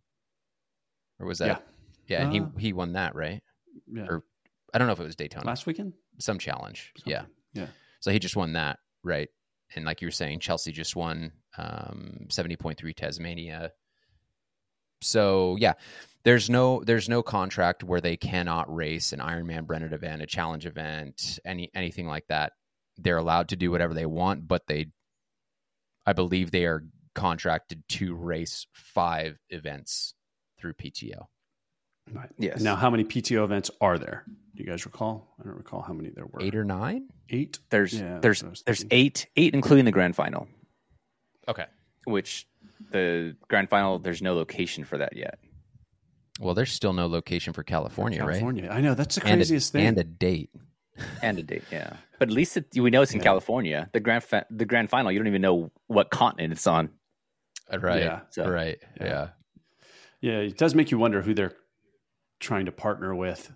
Or was that? Yeah, yeah and uh, he, he won that, right? Yeah. Or I don't know if it was Daytona. Last weekend? some challenge. Something. Yeah. Yeah. So he just won that. Right. And like you were saying, Chelsea just won um, seventy point three Tasmania. So yeah, there's no, there's no contract where they cannot race an Ironman Brenner event, a challenge event, any, anything like that. They're allowed to do whatever they want, but they, I believe they are contracted to race five events through P T O. Right. Yes. Now, how many P T O events are there? Do you guys recall? I don't recall how many there were. Eight or nine? Eight. There's yeah, there's there's eight, eight including the grand final. Okay. Which the grand final, there's no location for that yet. Well, there's still no location for California, California. right? California. I know, that's the craziest and a, thing. And a date. And a date, yeah. But at least it, we know it's in yeah. California. The grand fa- the grand final, you don't even know what continent it's on. Right. Yeah. So, right. Yeah. yeah. Yeah, it does make you wonder who they're trying to partner with,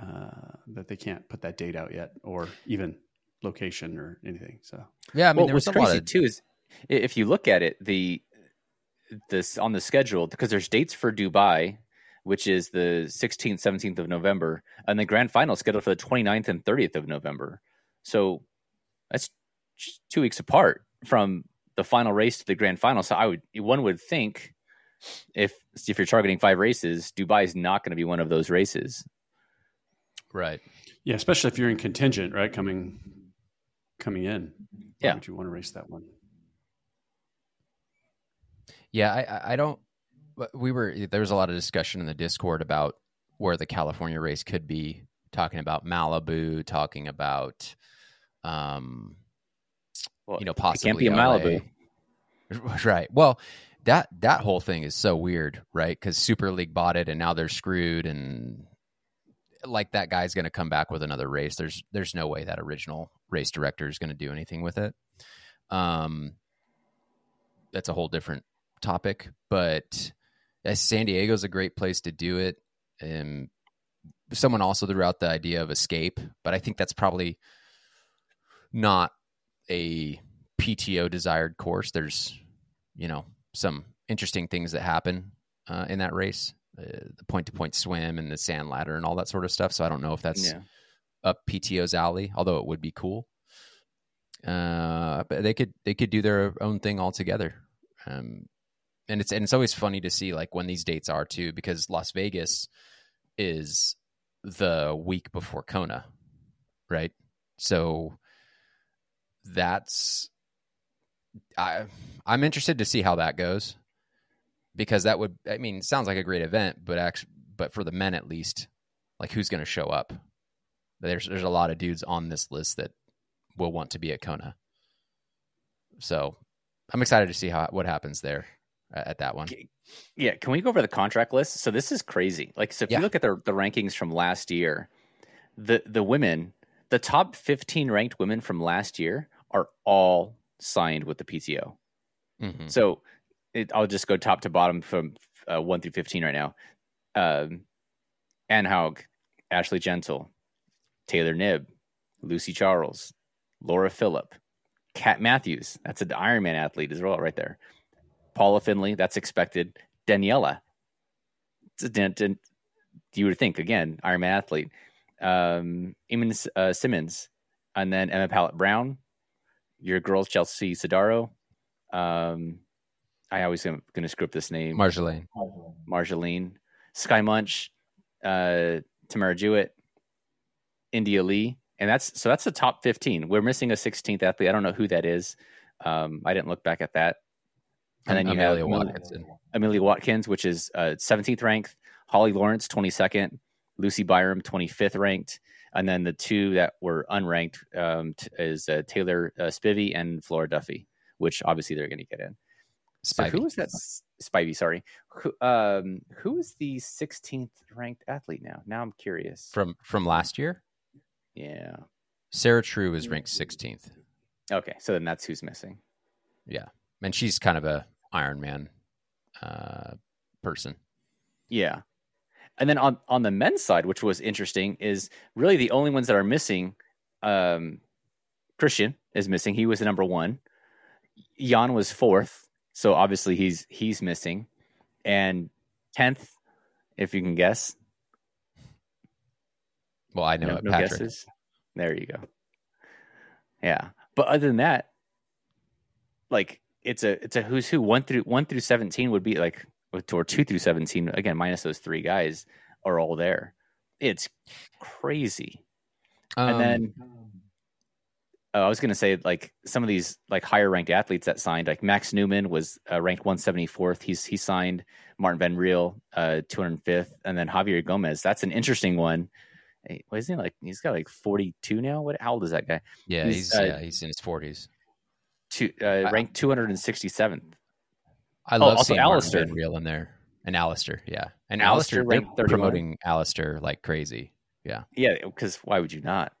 uh, that they can't put that date out yet, or even location or anything. So yeah, I mean, well, there was what's a crazy lot of... too is if you look at it, the this on the schedule, because there's dates for Dubai, which is the sixteenth, seventeenth of November, and the grand final scheduled for the twenty-ninth and thirtieth of November. So that's just two weeks apart from the final race to the grand final. So I would, one would think, if if you're targeting five races, Dubai is not going to be one of those races, right? Yeah, especially if you're in contingent, right? Coming, coming in, yeah. Why would you want to race that one? Yeah, I, I don't. We were there was a lot of discussion in the Discord about where the California race could be. Talking about Malibu, talking about, um, well, you know, possibly it can't be in Malibu, right? Well. That that whole thing is so weird, right? Because Super League bought it, and now they're screwed. And like that guy's going to come back with another race. There's there's no way that original race director is going to do anything with it. Um, that's a whole different topic. But uh, San Diego's a great place to do it. And someone also threw out the idea of Escape, but I think that's probably not a P T O desired course. There's, you know. Some interesting things that happen uh, in that race, uh, the point-to-point swim and the sand ladder and all that sort of stuff. So I don't know if that's yeah. up P T O's alley, although it would be cool. Uh, but they could they could do their own thing altogether. Um, and it's and it's always funny to see like when these dates are too, because Las Vegas is the week before Kona, right? So that's. I, I'm interested to see how that goes, because that would, I mean, sounds like a great event, but actually, but for the men at least, like who's going to show up? There's there's a lot of dudes on this list that will want to be at Kona, so I'm excited to see how what happens there at that one. Yeah, can we go over the contract list? So this is crazy. Like, so if yeah. you look at the the rankings from last year, the the women, the top fifteen ranked women from last year are all signed with the P T O. Mm-hmm. So it, I'll just go top to bottom from uh, one through fifteen right now. Um, Anne Haug, Ashley Gentle, Taylor Nibb, Lucy Charles, Laura Phillip, Kat Matthews. That's an Ironman athlete as well right there. Paula Finley. That's expected. Daniela. You would think, again, Ironman athlete. Um, Eamon uh, Simmons. And then Emma Pallett-Brown. Your girls, Chelsea Sodaro. Um, I always am going to screw up this name. Marjolaine. Marjolaine. Sky Munch. Uh, Tamara Jewett. India Lee. And that's so that's the top fifteen. We're missing a sixteenth athlete. I don't know who that is. Um, I didn't look back at that. And, and then you Amelia have Watkins. Amelia Watkins, which is uh, seventeenth ranked. Holly Lawrence, twenty-second. Lucy Byram, twenty-fifth ranked. And then the two that were unranked um, t- is uh, Taylor uh, Spivey and Flora Duffy, which obviously they're going to get in. Spivey. So who is that? Spivey, sorry. Who, um, who is the sixteenth ranked athlete now? Now I'm curious. From from last year? Yeah. Sarah True is ranked sixteenth. Okay, so then that's who's missing. Yeah, and she's kind of a Ironman uh, person. Yeah. And then on, on the men's side, which was interesting, is really the only ones that are missing. Um, Christian is missing. He was the number one. Jan was fourth. So obviously he's he's missing. And tenth, if you can guess. Well, I know no, it, Patrick. No guesses. There you go. Yeah. But other than that, like it's a it's a who's who. One through one through seventeen would be like, or two through seventeen, again, minus those three guys are all there. It's crazy. Um, and then oh, I was going to say, like, some of these like higher ranked athletes that signed, like Max Newman was uh, ranked one hundred seventy-fourth. He's he signed. Martin Van Riel, uh, two hundred fifth, and then Javier Gomez. That's an interesting one. Hey, what is he like? He's got like forty-two now. What? How old is that guy? Yeah, he's he's, uh, yeah, he's in his forties. Two, uh, ranked two hundred sixty-seventh. I love oh, also seeing Alistair Martin Van Riel in there, and Alistair, yeah, and Alistair. Alistair they're thirty-one. Promoting Alistair like crazy. Yeah, yeah, because why would you not?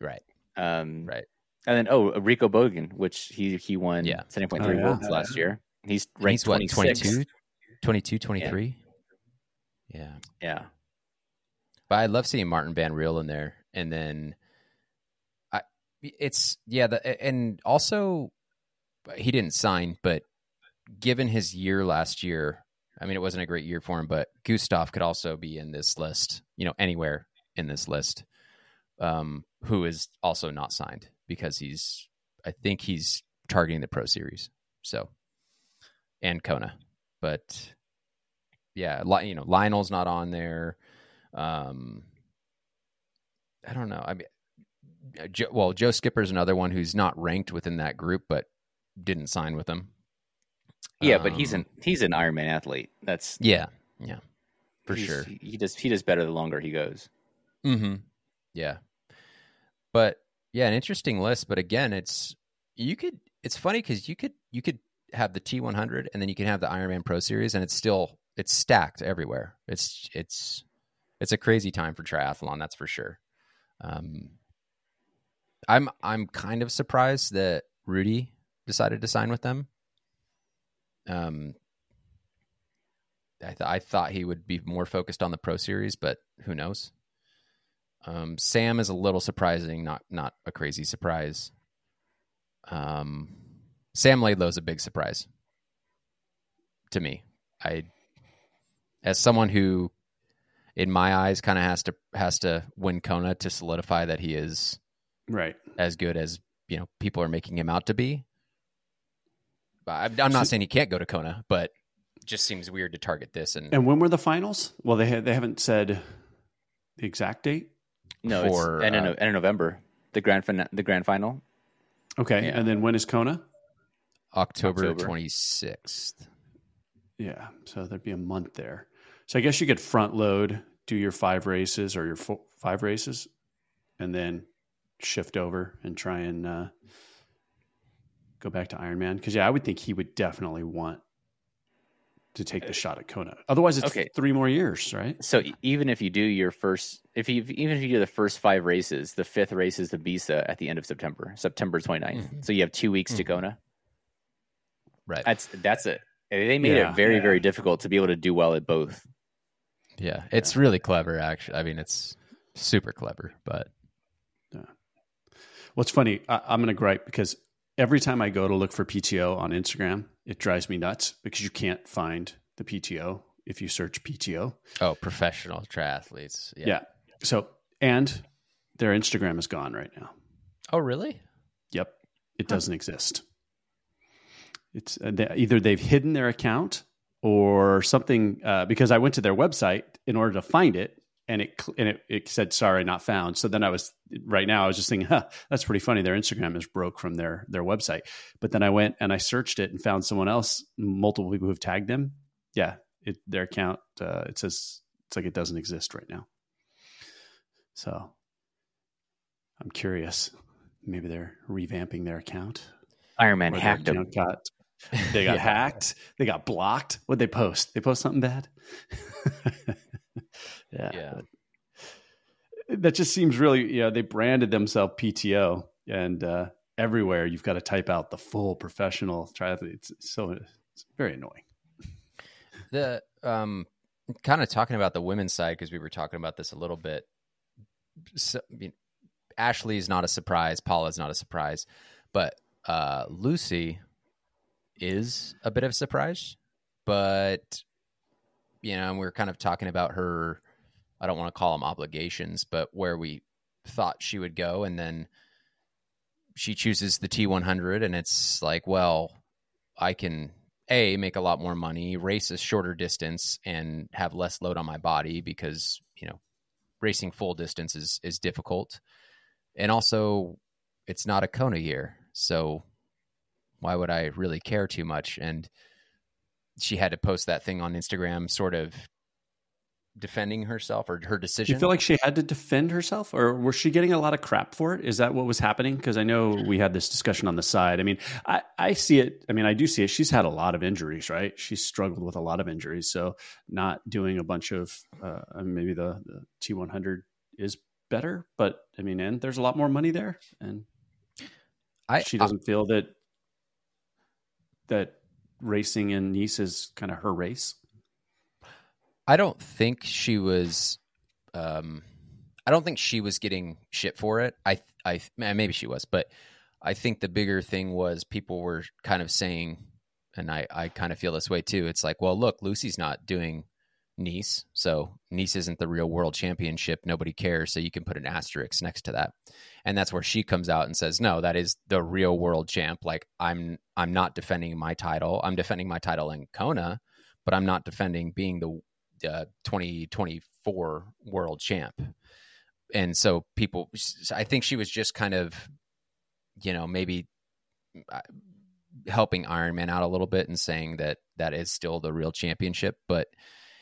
Right, um, right. And then oh, Rico Bogan, which he he won yeah. seventy point three oh, yeah. worlds last year. He's ranked twenty-two. twenty-two, twenty-three. Yeah. yeah. Yeah. But I love seeing Martin Van Riel in there. And then I, it's, yeah. The, and also he didn't sign, but given his year last year, I mean, it wasn't a great year for him, but Gustav could also be in this list, you know, anywhere in this list, um, who is also not signed because he's, I think he's targeting the Pro Series. So, and Kona. But yeah, you know, Lionel's not on there. Um, I don't know. I mean, Joe, well, Joe Skipper's another one who's not ranked within that group, but didn't sign with them. Yeah, um, but he's an he's an Ironman athlete. That's yeah, yeah, for sure. He does he does better the longer he goes. Mm-hmm. Yeah, but yeah, an interesting list. But again, it's you could. It's funny because you could you could. have the T one hundred and then you can have the Ironman Pro Series and it's still, it's stacked everywhere. It's, it's, it's a crazy time for triathlon. That's for sure. Um, I'm, I'm kind of surprised that Rudy decided to sign with them. Um, I, th- I thought he would be more focused on the Pro Series, but who knows? Um, Sam is a little surprising, not, not a crazy surprise. Um, Sam Laidlow's a big surprise to me. I, as someone who, in my eyes, kind of has to has to win Kona to solidify that he is right as good as you know people are making him out to be. I'm, I'm not so, saying he can't go to Kona, but it just seems weird to target this. And and when were the finals? Well, they ha- they haven't said the exact date. No, for, it's end of, uh, end of November, the grand fin- the grand final. Okay, yeah. And then when is Kona? October twenty-sixth. Yeah. So there'd be a month there. So I guess you could front load, do your five races or your four, five races and then shift over and try and uh, go back to Ironman. Cause yeah, I would think he would definitely want to take the shot at Kona. Otherwise it's okay. Three more years, right? So even if you do your first, if you, even if you do the first five races, the fifth race is the Bisa at the end of September, September twenty-ninth. Mm-hmm. So you have two weeks mm-hmm. to Kona. Right. That's that's it. They made yeah, it very, yeah. very difficult to be able to do well at both. Yeah, it's yeah. really clever, actually. I mean, it's super clever, but. Yeah. Well, it's funny. I, I'm going to gripe because every time I go to look for P T O on Instagram, it drives me nuts because you can't find the P T O if you search P T O. Oh, professional triathletes. Yeah. yeah. So, and their Instagram is gone right now. Oh, really? Yep. It huh. doesn't exist. It's either they've hidden their account or something, uh, because I went to their website in order to find it and it, and it, it said, sorry, not found. So then I was right now, I was just thinking, huh, that's pretty funny. Their Instagram is broke from their, their website. But then I went and I searched it and found someone else, multiple people who've tagged them. Yeah. It, their account, uh, it says, it's like, it doesn't exist right now. So I'm curious, maybe they're revamping their account. Ironman hacked them. They got yeah. hacked. They got blocked. What'd they post? They post something bad? yeah. yeah. That just seems really, you know, they branded themselves P T O and uh, everywhere you've got to type out the full professional triathlete. It's so it's very annoying. The um, kind of talking about the women's side, because we were talking about this a little bit. So, I mean, Ashley is not a surprise. Paula is not a surprise. But uh, Lucy is a bit of a surprise, but you know, and we we're kind of talking about her, I don't want to call them obligations, but where we thought she would go. And then she chooses the T one hundred, and it's like, well, I can A, make a lot more money, race a shorter distance, and have less load on my body because, you know, racing full distance is, is difficult. And also it's not a Kona year. So why would I really care too much? And she had to post that thing on Instagram, sort of defending herself or her decision. You feel like she had to defend herself, or was she getting a lot of crap for it? Is that what was happening? Because I know we had this discussion on the side. I mean, I, I see it. I mean, I do see it. She's had a lot of injuries, right? She's struggled with a lot of injuries. So not doing a bunch of, uh, maybe the, the T one hundred is better, but I mean, and there's a lot more money there, and I, she doesn't I, feel that, that racing in Nice is kind of her race. I don't think she was, um, I don't think she was getting shit for it. I, I, maybe she was, but I think the bigger thing was people were kind of saying, and I, I kind of feel this way too. It's like, well, look, Lucy's not doing Nice. So Nice isn't the real world championship. Nobody cares. So you can put an asterisk next to that. And that's where she comes out and says, no, that is the real world champ. Like I'm, I'm not defending my title. I'm defending my title in Kona, but I'm not defending being the Uh, twenty twenty-four world champ. And so people, I think she was just kind of, you know, maybe helping Ironman out a little bit and saying that that is still the real championship. But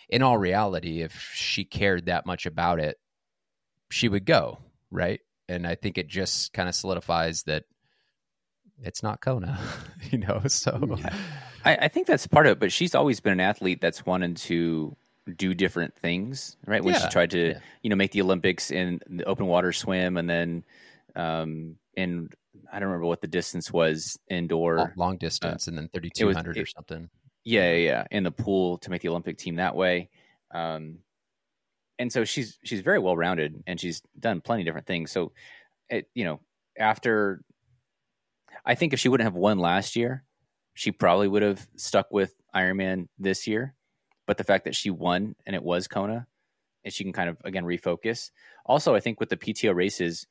in all reality, if she cared that much about it, she would go, right? And I think it just kind of solidifies that it's not Kona, you know? So I, I think that's part of it, but she's always been an athlete that's wanted to do different things, right? When yeah, she tried to, yeah. you know, make the Olympics in the open water swim, and then, um, and I don't remember what the distance was, indoor long distance, uh, and then thirty-two hundred or something. Yeah. Yeah. In the pool to make the Olympic team that way. Um, and so she's, she's very well-rounded, and she's done plenty of different things. So it, you know, after, I think if she wouldn't have won last year, she probably would have stuck with Ironman this year. But the fact that she won, and it was Kona, and she can kind of, again, refocus. Also, I think with the P T O races,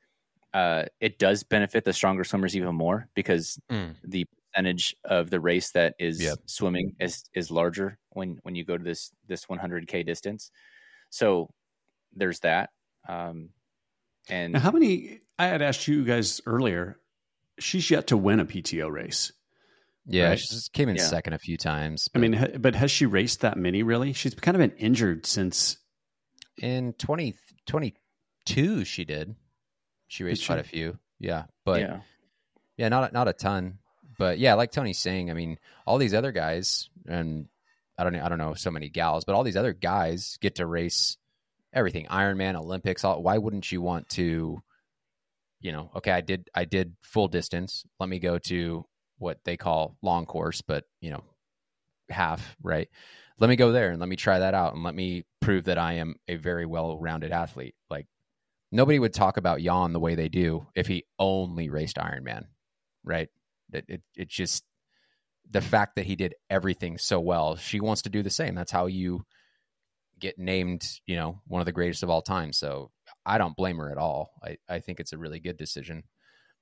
uh, it does benefit the stronger swimmers even more, because mm. the percentage of the race that is yep. swimming is is larger when, when you go to this this one hundred K distance. So there's that. Um, and now how many, I had asked you guys earlier, she's yet to win a P T O race. Yeah, right. She just came in yeah. second a few times. But... I mean, but has she raced that many, really? She's kind of been injured since... In twenty twenty-two, she did. She raced did quite she? a few. Yeah, but... Yeah, yeah not, not a ton. But yeah, like Tony's saying, I mean, all these other guys, and I don't, I don't know so many gals, but all these other guys get to race everything. Ironman, Olympics. All, why wouldn't you want to, you know, okay, I did I did full distance. Let me go to... what they call long course, but you know, half, right? Let me go there and let me try that out. And let me prove that I am a very well-rounded athlete. Like nobody would talk about Jan the way they do if he only raced Ironman, right? It, it, it just, the fact that he did everything so well, she wants to do the same. That's how you get named, you know, one of the greatest of all time. So I don't blame her at all. I, I think it's a really good decision.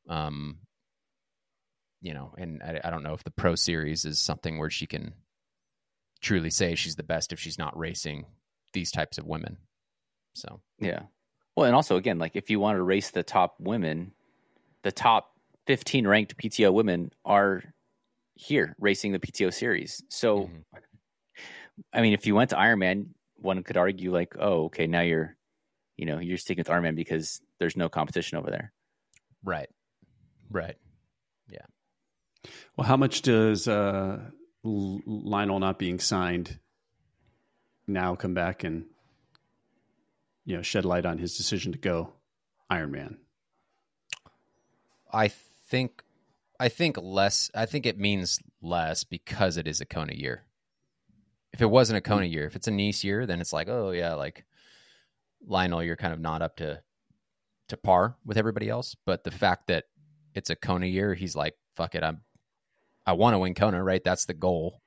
Um, You know, and I, I don't know if the Pro Series is something where she can truly say she's the best if she's not racing these types of women. So, yeah. Well, and also, again, like if you want to race the top women, the top fifteen ranked P T O women are here racing the P T O series. So, mm-hmm. I mean, if you went to Ironman, one could argue like, oh, okay, now you're, you know, you're sticking with Ironman because there's no competition over there. Right. Right. Yeah. Well, how much does uh, Lionel not being signed now come back and, you know, shed light on his decision to go Ironman? I think, I think less. I think it means less because it is a Kona year. If it wasn't a Kona year, if it's a Nice year, then it's like, oh yeah, like Lionel, you're kind of not up to to par with everybody else. But the fact that it's a Kona year, he's like, fuck it, I'm. I want to win Kona, right? That's the goal.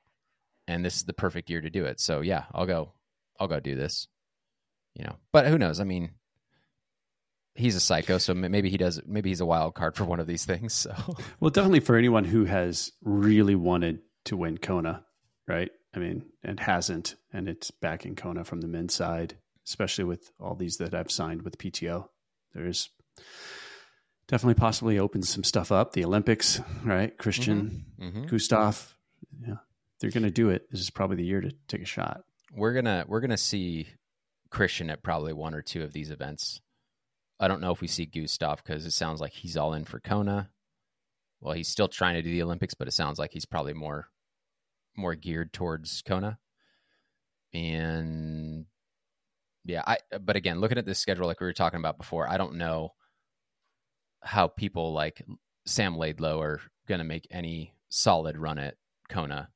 And this is the perfect year to do it. So yeah, I'll go, I'll go do this, you know, but who knows? I mean, he's a psycho, so maybe he does. Maybe he's a wild card for one of these things. So, well, definitely for anyone who has really wanted to win Kona, right? I mean, and hasn't, and it's back in Kona from the men's side, especially with all these that I've signed with P T O. There's definitely possibly opens some stuff up. The Olympics, right? Christian, mm-hmm. Mm-hmm. Gustav, yeah, they're going to do it. This is probably the year to take a shot. We're gonna we're gonna see Christian at probably one or two of these events. I don't know if we see Gustav because it sounds like he's all in for Kona. Well, he's still trying to do the Olympics, but it sounds like he's probably more more geared towards Kona. And yeah, I. But again, looking at this schedule, like we were talking about before, I don't know how people like Sam Laidlow are going to make any solid run at Kona,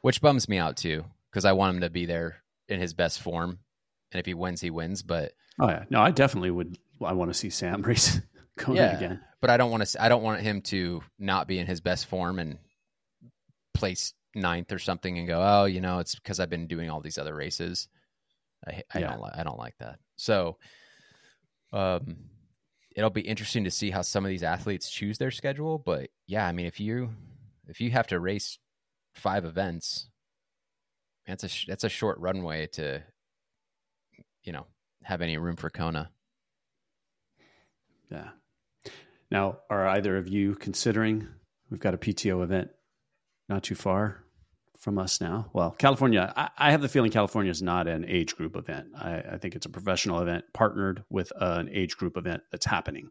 which bums me out too because I want him to be there in his best form. And if he wins, he wins. But oh yeah, no, I definitely would. I want to see Sam race Kona yeah, again. But I don't want to. I don't want him to not be in his best form and place ninth or something and go, oh, you know, it's because I've been doing all these other races. I, I yeah. don't. Li- I don't like that. So, um, it'll be interesting to see how some of these athletes choose their schedule. But yeah, I mean, if you if you have to race five events, that's a that's a short runway to. You know, have any room for Kona. Yeah. Now, are either of you considering we've got a P T O event not too far from us now? Well, California, I, I have the feeling California is not an age group event. I, I think it's a professional event partnered with uh, an age group event that's happening.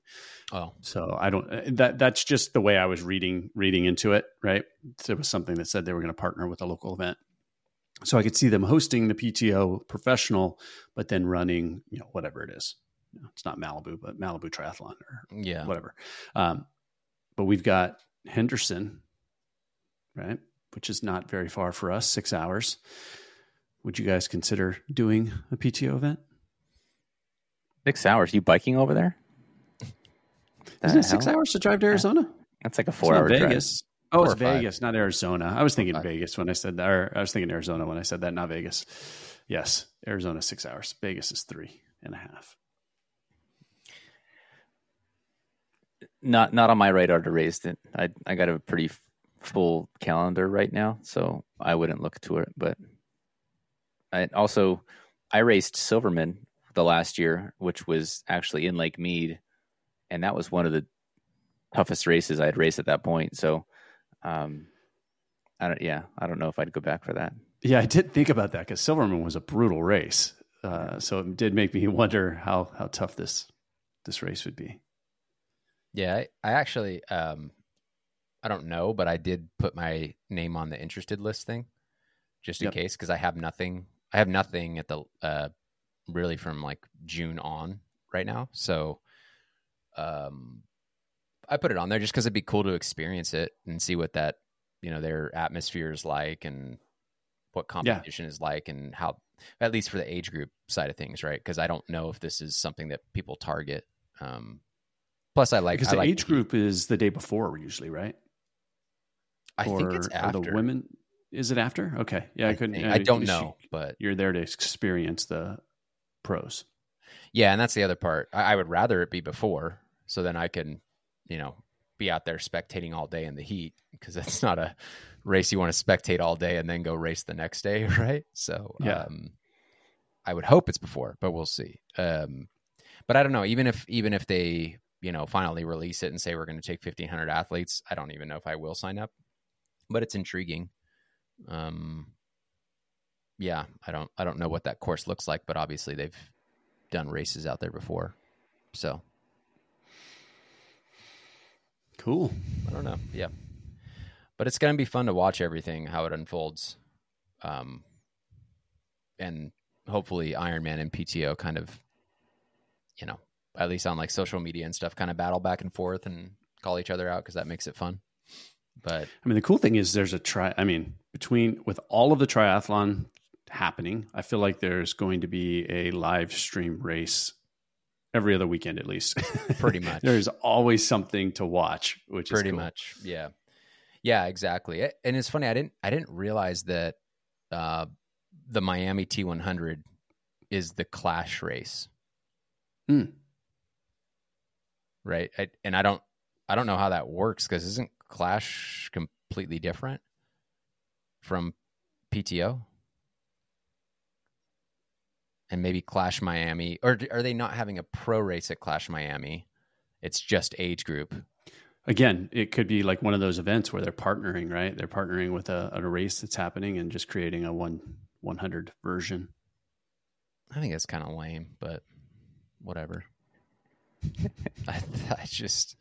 Oh, so I don't, that that's just the way I was reading, reading into it. Right. There was something that said they were going to partner with a local event. So I could see them hosting the P T O professional, but then running, you know, whatever it is. You know, it's not Malibu, but Malibu Triathlon or yeah. whatever. Um, but we've got Henderson, right? Which is not very far for us, six hours. Would you guys consider doing a P T O event? Six hours? You biking over there? Isn't it six hell? hours to drive to Arizona? That's like a four-hour drive. Vegas. Oh, it's Vegas, five. Not Arizona. I was thinking five. Vegas when I said that. Or I was thinking Arizona when I said that, not Vegas. Yes, Arizona six hours. Vegas is three and a half. Not not on my radar to race it. I I got a pretty full calendar right now, so I wouldn't look to it. But I also I raced Silverman the last year, which was actually in Lake Mead, and that was one of the toughest races I had raced at that point. So. Um, I don't, yeah, I don't know if I'd go back for that. Yeah, I did think about that because Silverman was a brutal race. Uh, so it did make me wonder how, how tough this, this race would be. Yeah, I, I actually, um, I don't know, but I did put my name on the interested list thing just in yep. case. Cause I have nothing, I have nothing at the, uh, really from like June on right now. So, um, I put it on there just because it'd be cool to experience it and see what that, you know, their atmosphere is like and what competition yeah. is like and how, at least for the age group side of things, right? Because I don't know if this is something that people target. Um, plus, I like because I the like, age group is the day before usually, right? I or, think it's after the women. Is it after? Okay, yeah, I, I couldn't. Think, I, I don't know, you, but you're there to experience the pros. Yeah, and that's the other part. I, I would rather it be before, so then I can. You know, be out there spectating all day in the heat because that's not a race you want to spectate all day and then go race the next day. Right. So yeah. um, I would hope it's before, but we'll see. Um, but I don't know, even if, even if they, you know, finally release it and say, we're going to take fifteen hundred athletes, I don't even know if I will sign up, but it's intriguing. Um, yeah, I don't, I don't know what that course looks like, but obviously they've done races out there before. So. Cool. I don't know. Yeah. But it's going to be fun to watch everything, how it unfolds. Um, and hopefully Ironman and P T O kind of, you know, at least on like social media and stuff, kind of battle back and forth and call each other out because that makes it fun. But I mean, the cool thing is there's a tri, I mean, between with all of the triathlon happening, I feel like there's going to be a live stream race every other weekend, at least. Pretty much. There's always something to watch, which Pretty is Pretty cool. much. Yeah. Yeah, exactly. And it's funny. I didn't, I didn't realize that uh, the Miami T one hundred is the Clash race. Mm. right? I, and I don't, I don't know how that works, because isn't Clash completely different from P T O? And maybe Clash Miami, or are they not having a pro race at Clash Miami? It's just age group. Again, it could be like one of those events where they're partnering, right? They're partnering with a, a race that's happening and just creating a one hundred version. I think that's kind of lame, but whatever. I, I just,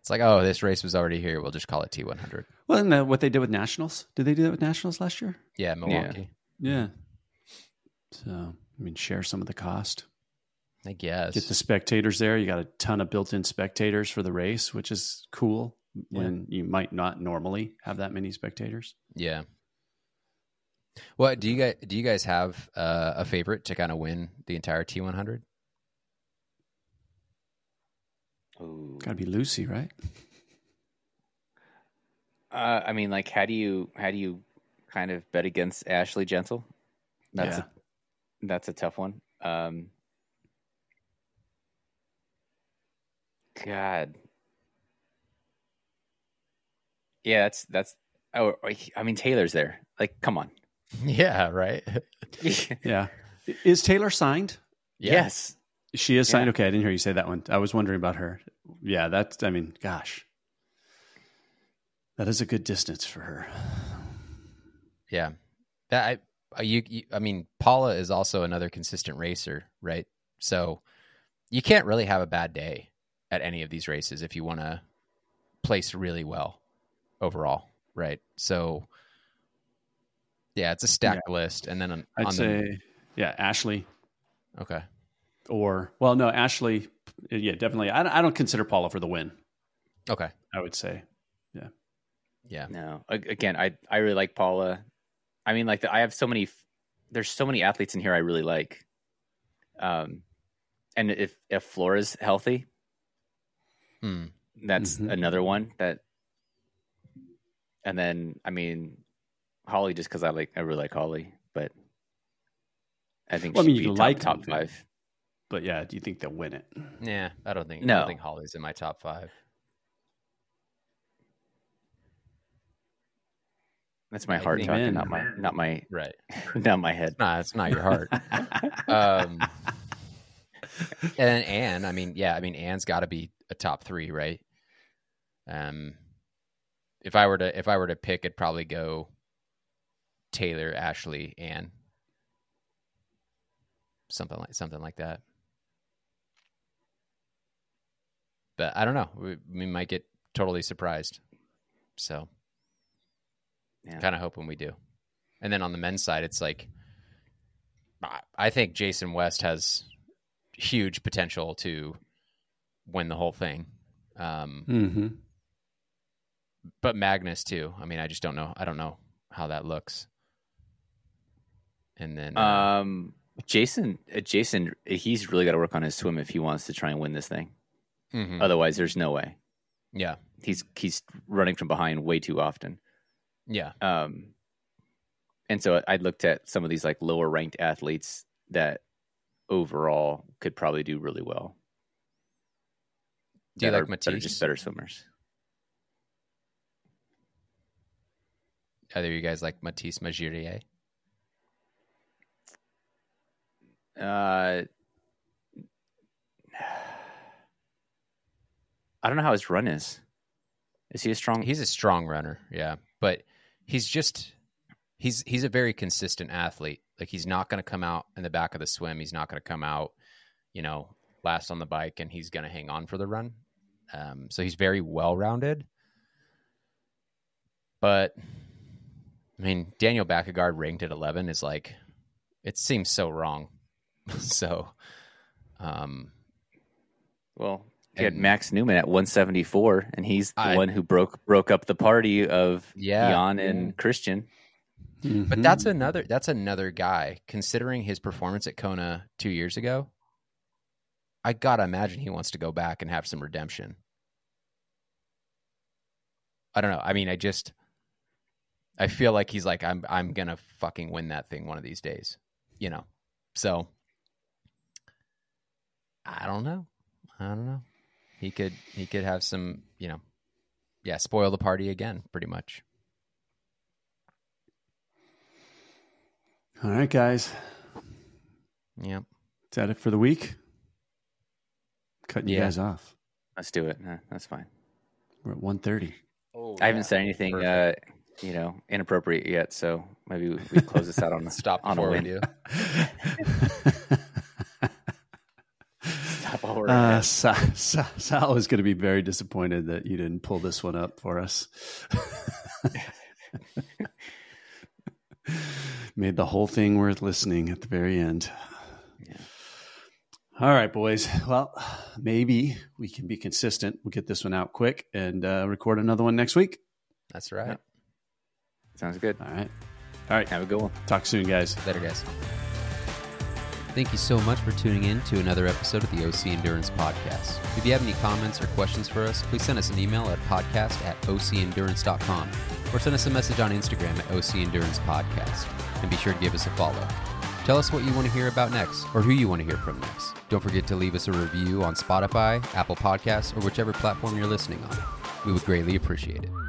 it's like, oh, this race was already here. We'll just call it T one hundred. Well, and the, what they did with Nationals. Did they do that with Nationals last year? Yeah, Milwaukee. Yeah. yeah. So, I mean, share some of the cost. I guess. Get the spectators there. You got a ton of built-in spectators for the race, which is cool yeah. when you might not normally have that many spectators. Yeah. Well, do you guys do you guys have uh, a favorite to kind of win the entire T one hundred? Got to be Lucy, right? Uh, I mean, like, how do you how do you kind of bet against Ashley Gentle? That's yeah. a, that's a tough one. Um, God, yeah, that's that's. Oh, I mean, Taylor's there. Like, come on. Yeah, right. yeah, is Taylor signed? Yeah. Yes, she is signed. Yeah. Okay, I didn't hear you say that one. I was wondering about her. Yeah, that's. I mean, gosh, that is a good distance for her. Yeah, that I you, you I mean, Paula is also another consistent racer, right? So you can't really have a bad day at any of these races if you want to place really well overall, right? So yeah, it's a stacked yeah. list. And then on, I'd on say the... yeah Ashley, okay, or well no Ashley yeah definitely. I, I don't consider Paula for the win. Okay, I would say yeah yeah no again I I really like Paula. I mean, like, the, I have so many there's so many athletes in here I really like, um and if if Flora's healthy, Mm. that's mm-hmm. another one that, and then, I mean, Holly, just cause I like, I really like Holly, but I think well, she'd I mean, be you top, like top five, think, but yeah. Do you think they'll win it? Yeah. I don't think, no. I don't think Holly's in my top five. That's my I heart talking, in. not my, not my, right. not my head. Nah, it's not your heart. um, and Anne, I mean, yeah, I mean, Anne's gotta be a top three, right? Um, if I were to if I were to pick, it'd probably go Taylor, Ashley, Anne, something like something like that. But I don't know. We, we might get totally surprised. So, yeah. Kind of hoping we do. And then on the men's side, it's like I think Jason West has huge potential to win the whole thing. Um, mm-hmm. But Magnus too. I mean, I just don't know. I don't know how that looks. And then, uh, um, Jason, uh, Jason, he's really got to work on his swim if he wants to try and win this thing. Mm-hmm. Otherwise there's no way. Yeah. He's, he's running from behind way too often. Yeah. Um, and so I looked at some of these like lower ranked athletes that overall could probably do really well. Do you like Matisse? They're just better swimmers. Either you guys like Matisse Magirier? Uh, I don't know how his run is. Is he a strong? He's a strong runner, yeah. But he's just he's he's a very consistent athlete. Like, he's not going to come out in the back of the swim. He's not going to come out, you know, last on the bike, and he's going to hang on for the run. Um, so he's very well-rounded. But, I mean, Daniel Backegaard ranked at eleven is like, it seems so wrong. so, um, well, he had Max Newman at one seventy-four, and he's the I, one who broke broke up the party of yeah, Jan and yeah. Christian. Mm-hmm. But that's another that's another guy, considering his performance at Kona two years ago. I gotta imagine he wants to go back and have some redemption. I don't know. I mean, I just, I feel like he's like, I'm, I'm gonna fucking win that thing one of these days, you know? So I don't know. I don't know. he could he could have some, you know, yeah, spoil the party again, pretty much. All right, guys. Yep. Is that it for the week? Cutting yeah. you guys off. Let's do it. No, that's fine. We're at one thirty. Oh, I haven't yeah. said anything, uh, you know, inappropriate yet. So maybe we, we close this out on a stop on a win. Stop all right. Uh, Sal, Sal, Sal is going to be very disappointed that you didn't pull this one up for us. Made the whole thing worth listening at the very end. Yeah. All right, boys. Well, maybe we can be consistent. We'll get this one out quick and uh, record another one next week. That's right. Yep. Sounds good. All right. All right. Have a good one. Talk soon, guys. Later, guys. Thank you so much for tuning in to another episode of the O C Endurance Podcast. If you have any comments or questions for us, please send us an email at podcast at ocendurance.com or send us a message on Instagram at O C Endurance Podcast. And be sure to give us a follow. Tell us what you want to hear about next or who you want to hear from next. Don't forget to leave us a review on Spotify, Apple Podcasts, or whichever platform you're listening on. We would greatly appreciate it.